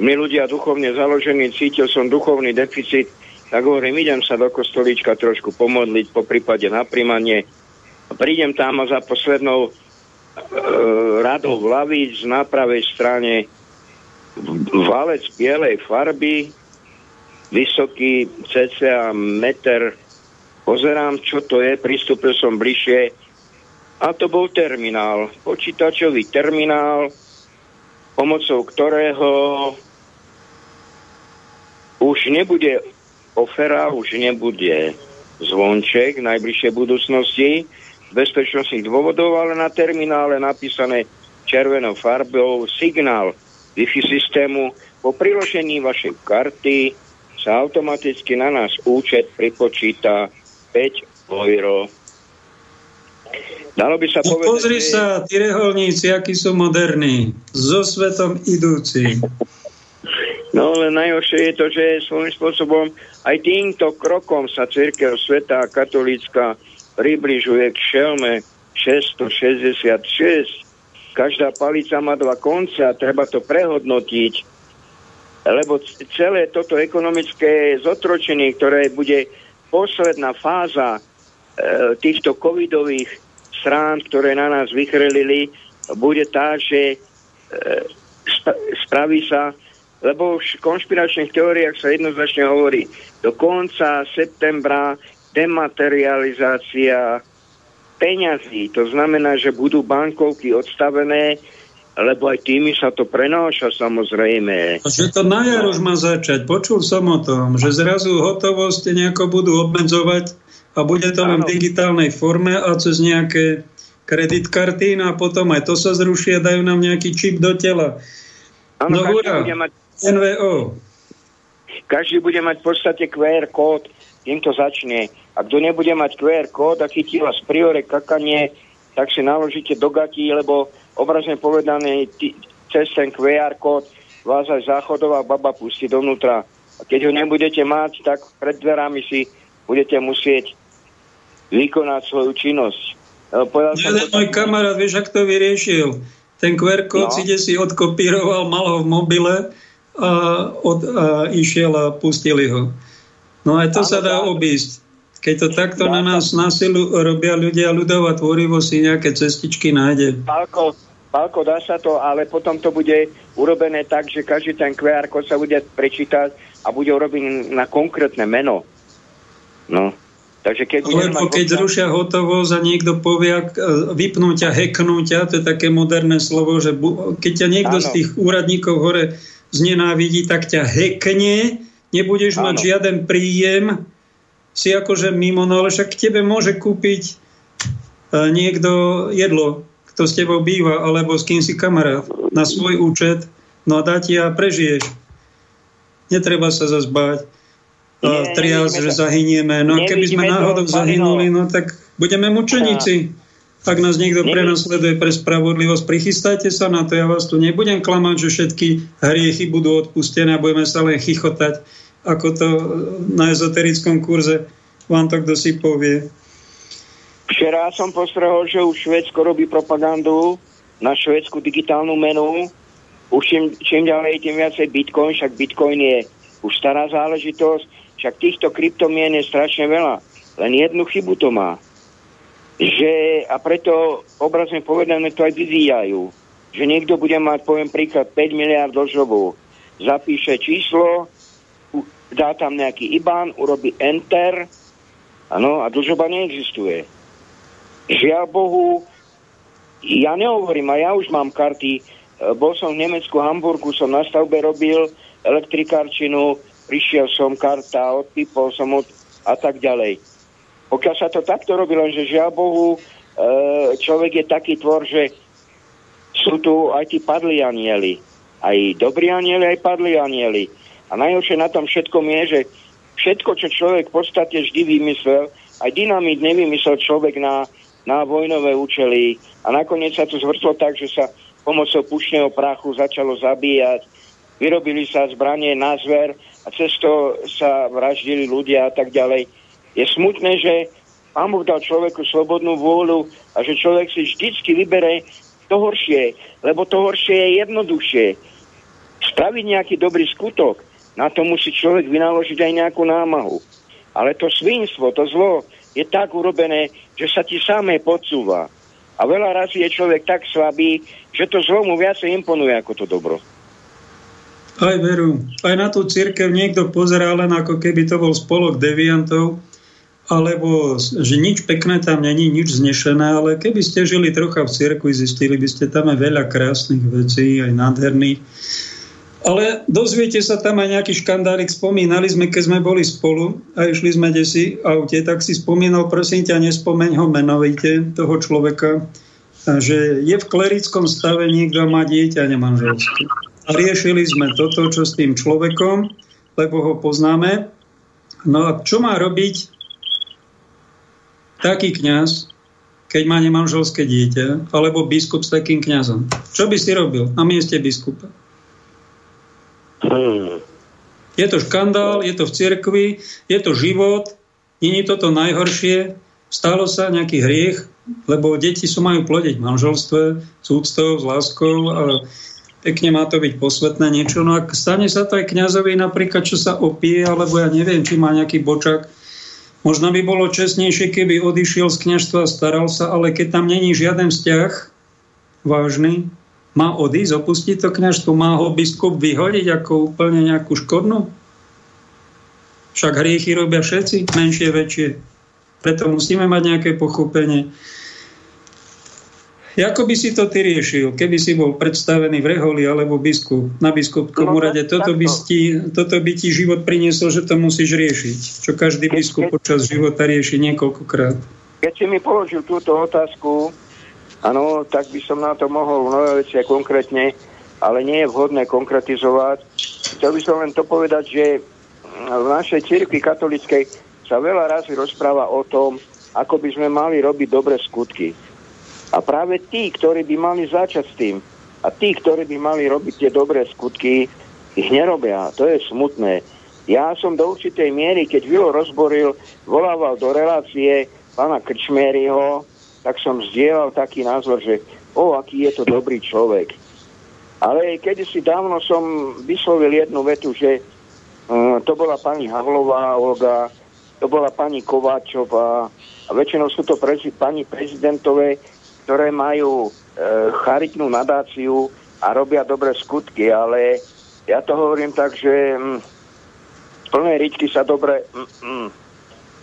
my ľudia duchovne založení, cítil som duchovný deficit, tak hovorím, idem sa do kostolíčka trošku pomodliť, po prípade na príjmanie. Prídem tam a za poslednou e, radou lavíc na pravej strane valec bielej farby, vysoký cca meter. Pozerám, čo to je, pristúpil som bližšie a to bol terminál, počítačový terminál, pomocou ktorého už nebude ofera, už nebude zvonček v najbližšej budúcnosti z bezpečnostných dôvodov, ale na terminále napísané červenou farbou signál Wi-Fi systému. Po priložení vašej karty sa automaticky na nás účet pripočíta päť euro. Dalo by sa no, povedať, pozri že... sa, tí reholníci, akí sú moderní, so svetom idúci. No, ale najhoršie je to, že svojím spôsobom aj týmto krokom sa cirkev sveta katolícka približuje k šelme šesťstošesťdesiatšesť. Každá palica má dva konce a treba to prehodnotiť, lebo celé toto ekonomické zotročenie, ktoré bude posledná fáza e, týchto covidových strán, ktoré na nás vychrelili, bude tá, že e, sp- spraví sa, lebo už v konšpiračných teóriách sa jednoznačne hovorí, do konca septembra dematerializácia peňazí. To znamená, že budú bankovky odstavené, lebo aj tými sa to prenáša, samozrejme. A že to na jar už má začať. Počul som o tom, že zrazu hotovosti nejako budú obmedzovať a bude to len v digitálnej forme a cez nejaké kreditkarty, no a potom aj to sa zruší a dajú nám nejaký čip do tela. Ano, no hurá, mať... en vé ó. Každý bude mať v podstate kú ér kód, tým to začne. A kto nebude mať kú ér kód a chytí vás priore kakanie, tak si naložíte do gatí, lebo obrazne povedané t- cez ten kú ér kód vás aj záchodová baba pustí dovnútra. A keď ho nebudete mať, tak pred dverami si budete musieť vykonať svoju činnosť. Povedal som to... Môj kamarát, vieš, ak to vyriešil? Ten kú ér kód si, kde si odkopíroval, mal ho v mobile a, od, a išiel a pustili ho. No aj to ano, sa dá obísť. Keď to takto dá, na nás násilu robia ľudia, ľudová tvorivo si nejaké cestičky nájde. Pálko, Pálko, dá sa to, ale potom to bude urobené tak, že každý ten kú ér kód sa bude prečítať a bude urobiť na konkrétne meno. No, takže keď... Lebo keď občan... zrušia hotovosť a niekto povie vypnúť a hacknúť a to je také moderné slovo, že bu... keď ťa niekto ano. z tých úradníkov hore znenávidí, tak ťa hackne, nebudeš ano. mať žiaden príjem, si akože mimo, no ale však k tebe môže kúpiť niekto jedlo, kto s tebou býva, alebo s kým si kamarát na svoj účet, no a dá ti a prežiješ. Netreba sa zase báť. Nie, triás, že to. zahynieme. No a keby sme náhodou to, zahynuli, no tak budeme mučeníci. Ak nás niekto prenasleduje pre spravodlivosť, prichystajte sa na to. Ja vás tu nebudem klamať, že všetky hriechy budú odpustené a budeme sa len chichotať, ako to na ezoterickom kurze vám to kto si povie. Včera som postrehol, že už Švédsko robí propagandu na švédsku digitálnu menu. Už čím, čím ďalej, tým viacej Bitcoin, však Bitcoin je už stará záležitosť. Však týchto kryptomien je strašne veľa. Len jednu chybu to má. Že, a preto obrazne povedané to aj vyvíjajú. Že niekto bude mať, poviem príklad, päť miliárd dlžobu. Zapíše číslo, dá tam nejaký í bé á en, urobí enter, ano, a dlžoba neexistuje. Žiaľ Bohu, ja nehovorím, a ja už mám karty. Bol som v Nemecku, Hamburgu, som na stavbe robil elektrikárčinu, prišiel som, karta, odpípol som od, a tak ďalej. Pokiaľ sa to takto robí, lenže žiaľ Bohu, e, človek je taký tvor, že sú tu aj tí padlí anieli. Aj dobrí anieli, aj padlí anieli. A najhoršie na tom všetkom je, že všetko, čo človek v podstate vždy vymyslel, aj dynamit nevymyslel človek na, na vojnové účely. A nakoniec sa to zvrtlo tak, že sa pomocou pušného prachu začalo zabíjať. Vyrobili sa zbranie na zver a cez to sa vraždili ľudia a tak ďalej. Je smutné, že Pán Boh dal človeku slobodnú vôľu a že človek si vždycky vybere to horšie, lebo to horšie je jednoduchšie. Spraviť nejaký dobrý skutok, na to musí človek vynaložiť aj nejakú námahu. Ale to svinstvo, to zlo je tak urobené, že sa ti samé podsúva. A veľa razy je človek tak slabý, že to zlo mu viacej imponuje ako to dobro. Aj veru. Aj na tú cirkev niekto pozerá len ako keby to bol spolok deviantov, alebo že nič pekné tam není, nič znešené, ale keby ste žili trocha v cirkvi, zistili by ste tam aj veľa krásnych vecí, aj nádherných. Ale dozviete sa tam aj nejaký škandálik. Spomínali sme, keď sme boli spolu a išli sme desi v aute, tak si spomínal, prosím ťa, nespomeň ho menovite, toho človeka, že je v klerickom stave niekto a má dieťa nemanželské. A riešili sme toto, čo s tým človekom, lebo ho poznáme. No a čo má robiť taký kňaz, keď má nemanželské dieťa, alebo biskup s takým kňazom? Čo by si robil na mieste biskupa? Hmm. Je to škandál, je to v cirkvi, je to život, nie je toto najhoršie, stalo sa nejaký hriech, lebo deti sú majú plodiť v manželstve, s úctou, s láskou a pekne má to byť posvetné niečo. No a stane sa to aj kňazovi napríklad, čo sa opije, alebo ja neviem, či má nejaký bočak. Možno by bolo čestnejšie, keby odišiel z kňažstva a staral sa, ale keď tam není žiaden vzťah vážny, má odísť, opustiť to kňažstvo, má ho biskup vyhodiť ako úplne nejakú škodnú. Však hriechy robia všetci, menšie, väčšie. Preto musíme mať nejaké pochopenie. Ako by si to ty riešil, keby si bol predstavený v reholi alebo biskup, na biskupskom úrade? Toto by, ti, toto by ti život priniesol, že to musíš riešiť, čo každý biskup počas života rieši niekoľkokrát. Keď si mi položil túto otázku, áno, tak by som na to mohol mnohé veci konkrétne, ale nie je vhodné konkretizovať. Chcel by som len to povedať, že v našej cirkvi katolíckej sa veľa razy rozpráva o tom, ako by sme mali robiť dobré skutky. A práve tí, ktorí by mali začať s tým a tí, ktorí by mali robiť tie dobré skutky, ich nerobia. To je smutné. Ja som do určitej miery, keď Vilo rozboril, volával do relácie pána Krčmériho, tak som zdieľal taký názor, že o, aký je to dobrý človek. Ale kedysi dávno som vyslovil jednu vetu, že um, to bola pani Havlová Olga, to bola pani Kováčová a väčšinou sú to prezi- pani prezidentové, ktoré majú e, charitnú nadáciu a robia dobré skutky, ale ja to hovorím tak, že mm, plné ričky sa dobre... Mm, mm,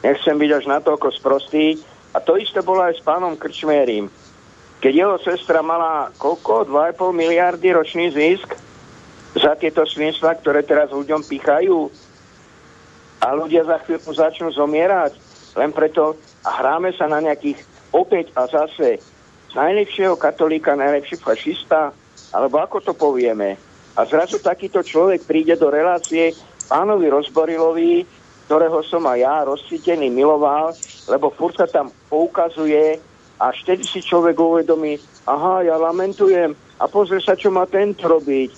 nechcem byť až natoľko sprostý. A to isté bolo aj s pánom Krčmérim. Keď jeho sestra mala koľko? dva a pol miliardy ročný zisk za tieto svinstvá, ktoré teraz ľuďom pýchajú a ľudia za chvíľku začnú zomierať. Len preto a hráme sa na nejakých opäť a zase z najlepšieho katolíka, najlepší fašista, alebo ako to povieme. A zrazu takýto človek príde do relácie pánovi Rozborilovi, ktorého som aj ja rozcítený miloval, lebo furt sa tam poukazuje a vtedy si človek uvedomí, aha, ja lamentujem a pozrie sa, čo má tento robiť.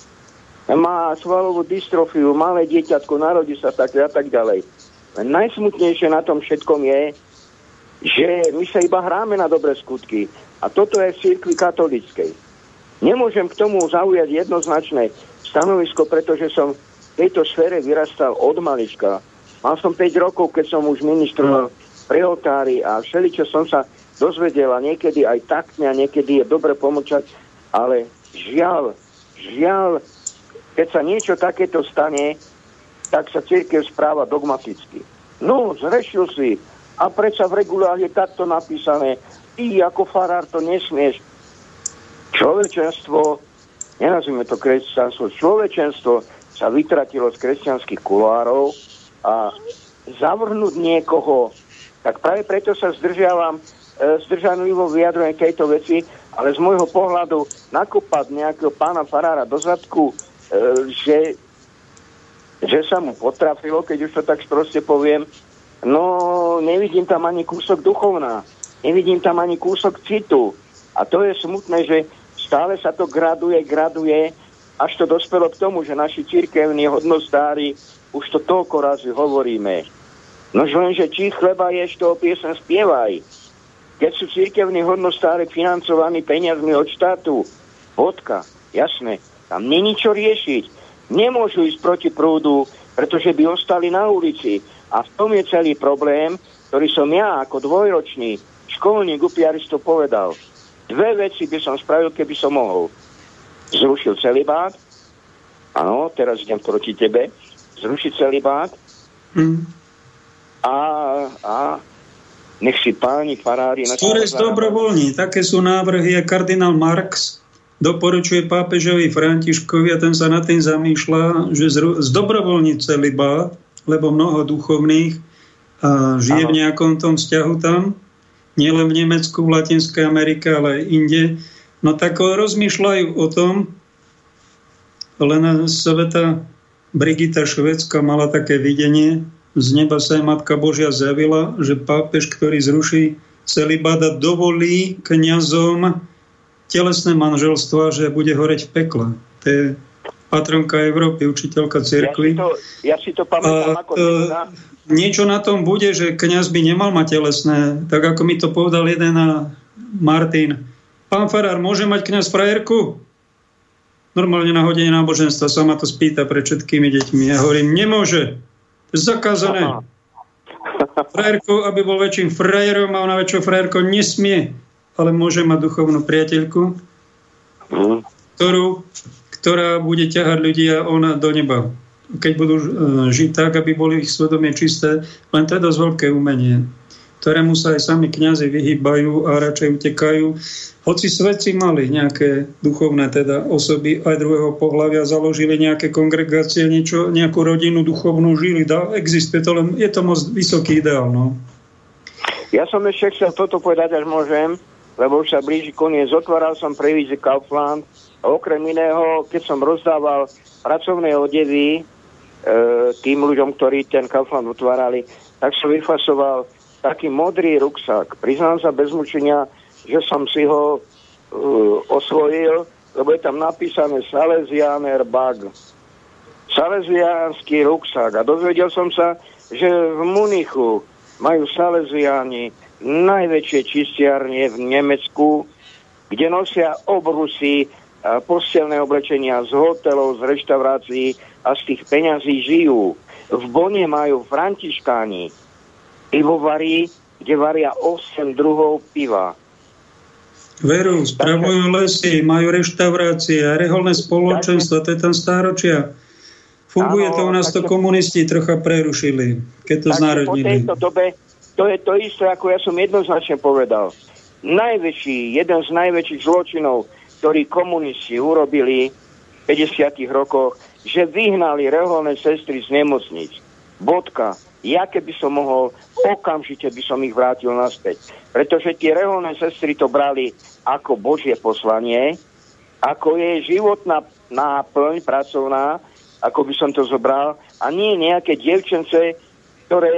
Má svalovú dystrofiu, malé dieťatko, narodí sa tak a tak ďalej. Najsmutnejšie na tom všetkom je, že my sa iba hráme na dobré skutky. A toto je v cirkvi katolíckej. Nemôžem k tomu zaujať jednoznačné stanovisko, pretože som v tejto sfére vyrastal od malička. Mal som päť rokov, keď som už ministroval pri oltári a všeličo som sa dozvedel a niekedy aj taktne a niekedy je dobre pomôcť, ale žiaľ, žiaľ, keď sa niečo takéto stane, tak sa cirkev správa dogmaticky. No, zrešil si a predsa v regulách je takto napísané, ty ako farár to nesmieš. Človečenstvo, nenazvime to kresťanstvo, človečenstvo sa vytratilo z kresťanských kuloárov a zavrhnúť niekoho, tak práve preto sa zdržiavam, e, zdržanlivo vyjadrujem tejto veci, ale z môjho pohľadu nakopať nejakého pána farára do zadku, e, že, že sa mu potrafilo, keď už to tak proste poviem, no, nevidím tam ani kúsok duchovná. Nevidím tam ani kúsok citu. A to je smutné, že stále sa to graduje, graduje, až to dospelo k tomu, že naši cirkevní hodnostári už to toľko razy hovoríme. Nož lenže, či chleba ješ, toho piesen spievaj. Keď sú cirkevní hodnostári financovaní peniazmi od štátu, vodka, jasné, tam není čo riešiť. Nemôžu ísť proti prúdu, pretože by ostali na ulici. A v tom je celý problém, ktorý som ja ako dvojročný školník upiaristo povedal. Dve veci by som spravil, keby som mohol. Zrušil celibát. Áno, teraz idem proti tebe. Zrušiť celibát. Hmm. A, a nech si páni farári... Kores dobrovoľní. Také sú návrhy. A kardinál Marx doporučuje pápežovi Františkovi a ten sa na tým zamýšľa, že zru- zdobrovoľní celibát, lebo mnoho duchovných a žije v nejakom tom vzťahu tam, nielen v Nemecku, v Latinskej Amerike, ale aj inde. No tak rozmýšľajú o tom, len sveta Brigita Švédska mala také videnie, z neba sa Matka Božia zjavila, že pápež, ktorý zruší celibát, dovolí kňazom telesné manželstva, že bude horeť v pekle. To je patronka Európy, učiteľka cirkvi. Ja, ja si to pamätám a, ako teda. Niečo na tom bude, že kňaz by nemal mať telesné, tak ako mi to povedal jeden Martin. Pán farár, môže mať kňaz frajerku? Normálne na hodine náboženstva sa ma to spýta pred všetkými deťmi. Ja hovorím, nemôže. Zakázané. Frajerku, aby bol väčším frajerom a ona väčšou frajerkou nesmie, ale môže mať duchovnú priateľku, ktorú ktorá bude ťahať ľudí a ona do neba. Keď budú žiť tak, aby boli ich svedomie čisté, len to je dosť veľké umenie. ktorému sa aj sami kňazi vyhýbajú a radšej utekajú. Hoci svetci mali nejaké duchovné teda osoby aj druhého pohlavia, založili nejaké kongregácie, niečo, nejakú rodinu duchovnú žili. Dá, existuje to, len je to moc vysoký ideál. No. Ja som ešte chcel toto povedať, až môžem, lebo už sa blíži koniec. Otváral som prevízy Kaufland a okrem iného, keď som rozdával pracovné odevy e, tým ľuďom, ktorí ten Kaufland otvárali, tak som vyfasoval taký modrý ruksak. Priznám sa bez mučenia, že som si ho uh, osvojil, lebo je tam napísané Salesianer bag. Salesiánsky ruksak. A dozvedel som sa, že v Munichu majú Salesiáni najväčšie čistiarne v Nemecku, kde nosia obrusy a postelné oblečenia z hotelov, z reštaurácií a z tých peňazí žijú. V Bonne majú františkáni pivovarí, kde varia osem druhov piva. Veru, spravujú lesy, majú reštaurácie a reholné spoločenstva, to je tam stáročia. Funguje to u nás, to komunisti trocha prerušili, keď to znárodnili. Po tejto dobe to je to isté, ako ja som jednoznačne povedal. Najväčší, jeden z najväčších zločinov, ktorý komunisti urobili v päťdesiatych rokoch, že vyhnali reholné sestry z nemocnic. Bodka. Ja keby som mohol, okamžite by som ich vrátil naspäť. Pretože tie reholné sestry to brali ako Božie poslanie, ako je životná náplň pracovná, ako by som to zobral, a nie nejaké dievčence, ktoré...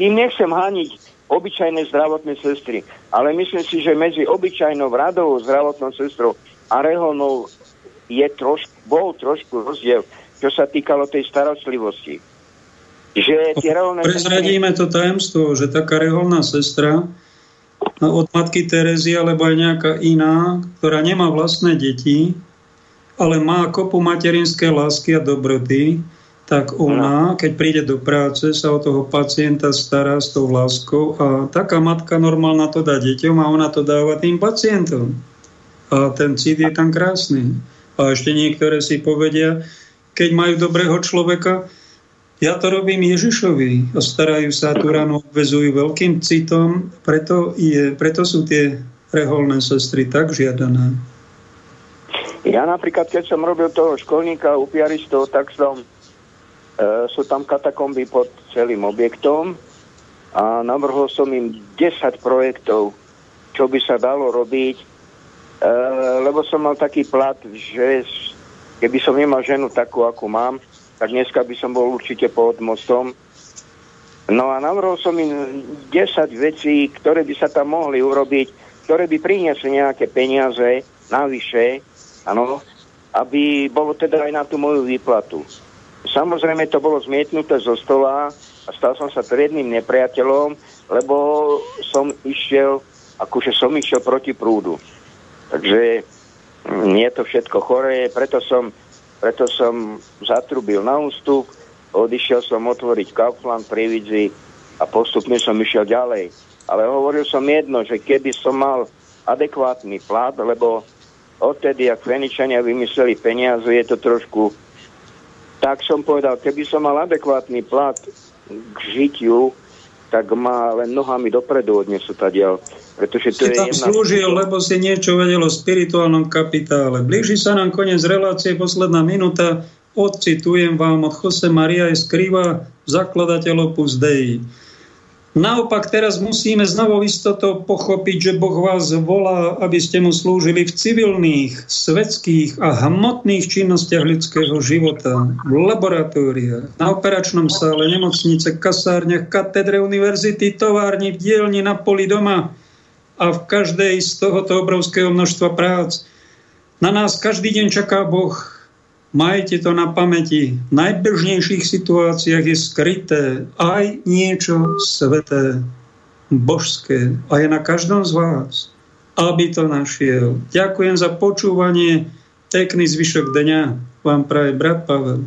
Tým nechcem hániť obyčajné zdravotné sestry, ale myslím si, že medzi obyčajnou radovou zdravotnou sestrou a reholnou je trošku, bol trošku rozdiel, čo sa týkalo tej starostlivosti. Že prezradíme to tajemstvo, že taká reholná sestra od matky Terezie alebo aj nejaká iná, ktorá nemá vlastné deti, ale má kopu materinské lásky a dobroty, tak ona, keď príde do práce, sa o toho pacienta stará s tou láskou a taká matka normálna to dá deťom a ona to dáva tým pacientom. A ten cít je tam krásny. A ešte niektoré si povedia, keď majú dobrého človeka, ja to robím Ježišovi. A starajú sa, tú ránu obvezujú veľkým citom, preto, je, preto sú tie reholné sestry tak žiadané. Ja napríklad, keď som robil toho školníka u piaristov, tak som, e, sú tam katakomby pod celým objektom a navrhol som im desať projektov, čo by sa dalo robiť, e, lebo som mal taký plat, že keby som nemal ženu takú, ako mám, tak dneska by som bol určite pod mostom. No a navrhol som im desať vecí, ktoré by sa tam mohli urobiť, ktoré by priniesli nejaké peniaze navyše, áno, aby bolo teda aj na tú moju výplatu. Samozrejme to bolo zmietnuté zo stola a stal som sa triednym nepriateľom, lebo som išiel, akože som išiel proti prúdu. Takže nie je to všetko choré, preto som Preto som zatrubil na ústup, odišiel som otvoriť Kaufland, Prividzi a postupne som išiel ďalej. Ale hovoril som jedno, že keby som mal adekvátny plat, lebo odtedy, ak Feničania vymysleli peniaze, je to trošku... Tak som povedal, keby som mal adekvátny plat k žitiu, tak ma len nohami dopredu odnesú tadiaľ. Pretože to si je tam jedna... slúžil, lebo si niečo vedel o spirituálnom kapitále. Blíži sa nám koniec relácie, posledná minúta. Odcitujem vám od Jose Maria Escriva, zakladateľ Opus Dei. Naopak teraz musíme s novou istotou pochopiť, že Boh vás volá, aby ste mu slúžili v civilných, svetských a hmotných činnostiach ľudského života, v laboratóriách, na operačnom sále, nemocnice, kasárniach, katedre, univerzity, továrni, v dielni, na poli doma a v každej z tohoto obrovského množstva prác. Na nás každý deň čaká Boh. Majte to na pamäti. V najbežnejších situáciách je skryté aj niečo sveté, božské. A je na každom z vás, aby to našiel. Ďakujem za počúvanie. Pekný zvyšok dňa vám praje brat Pavel.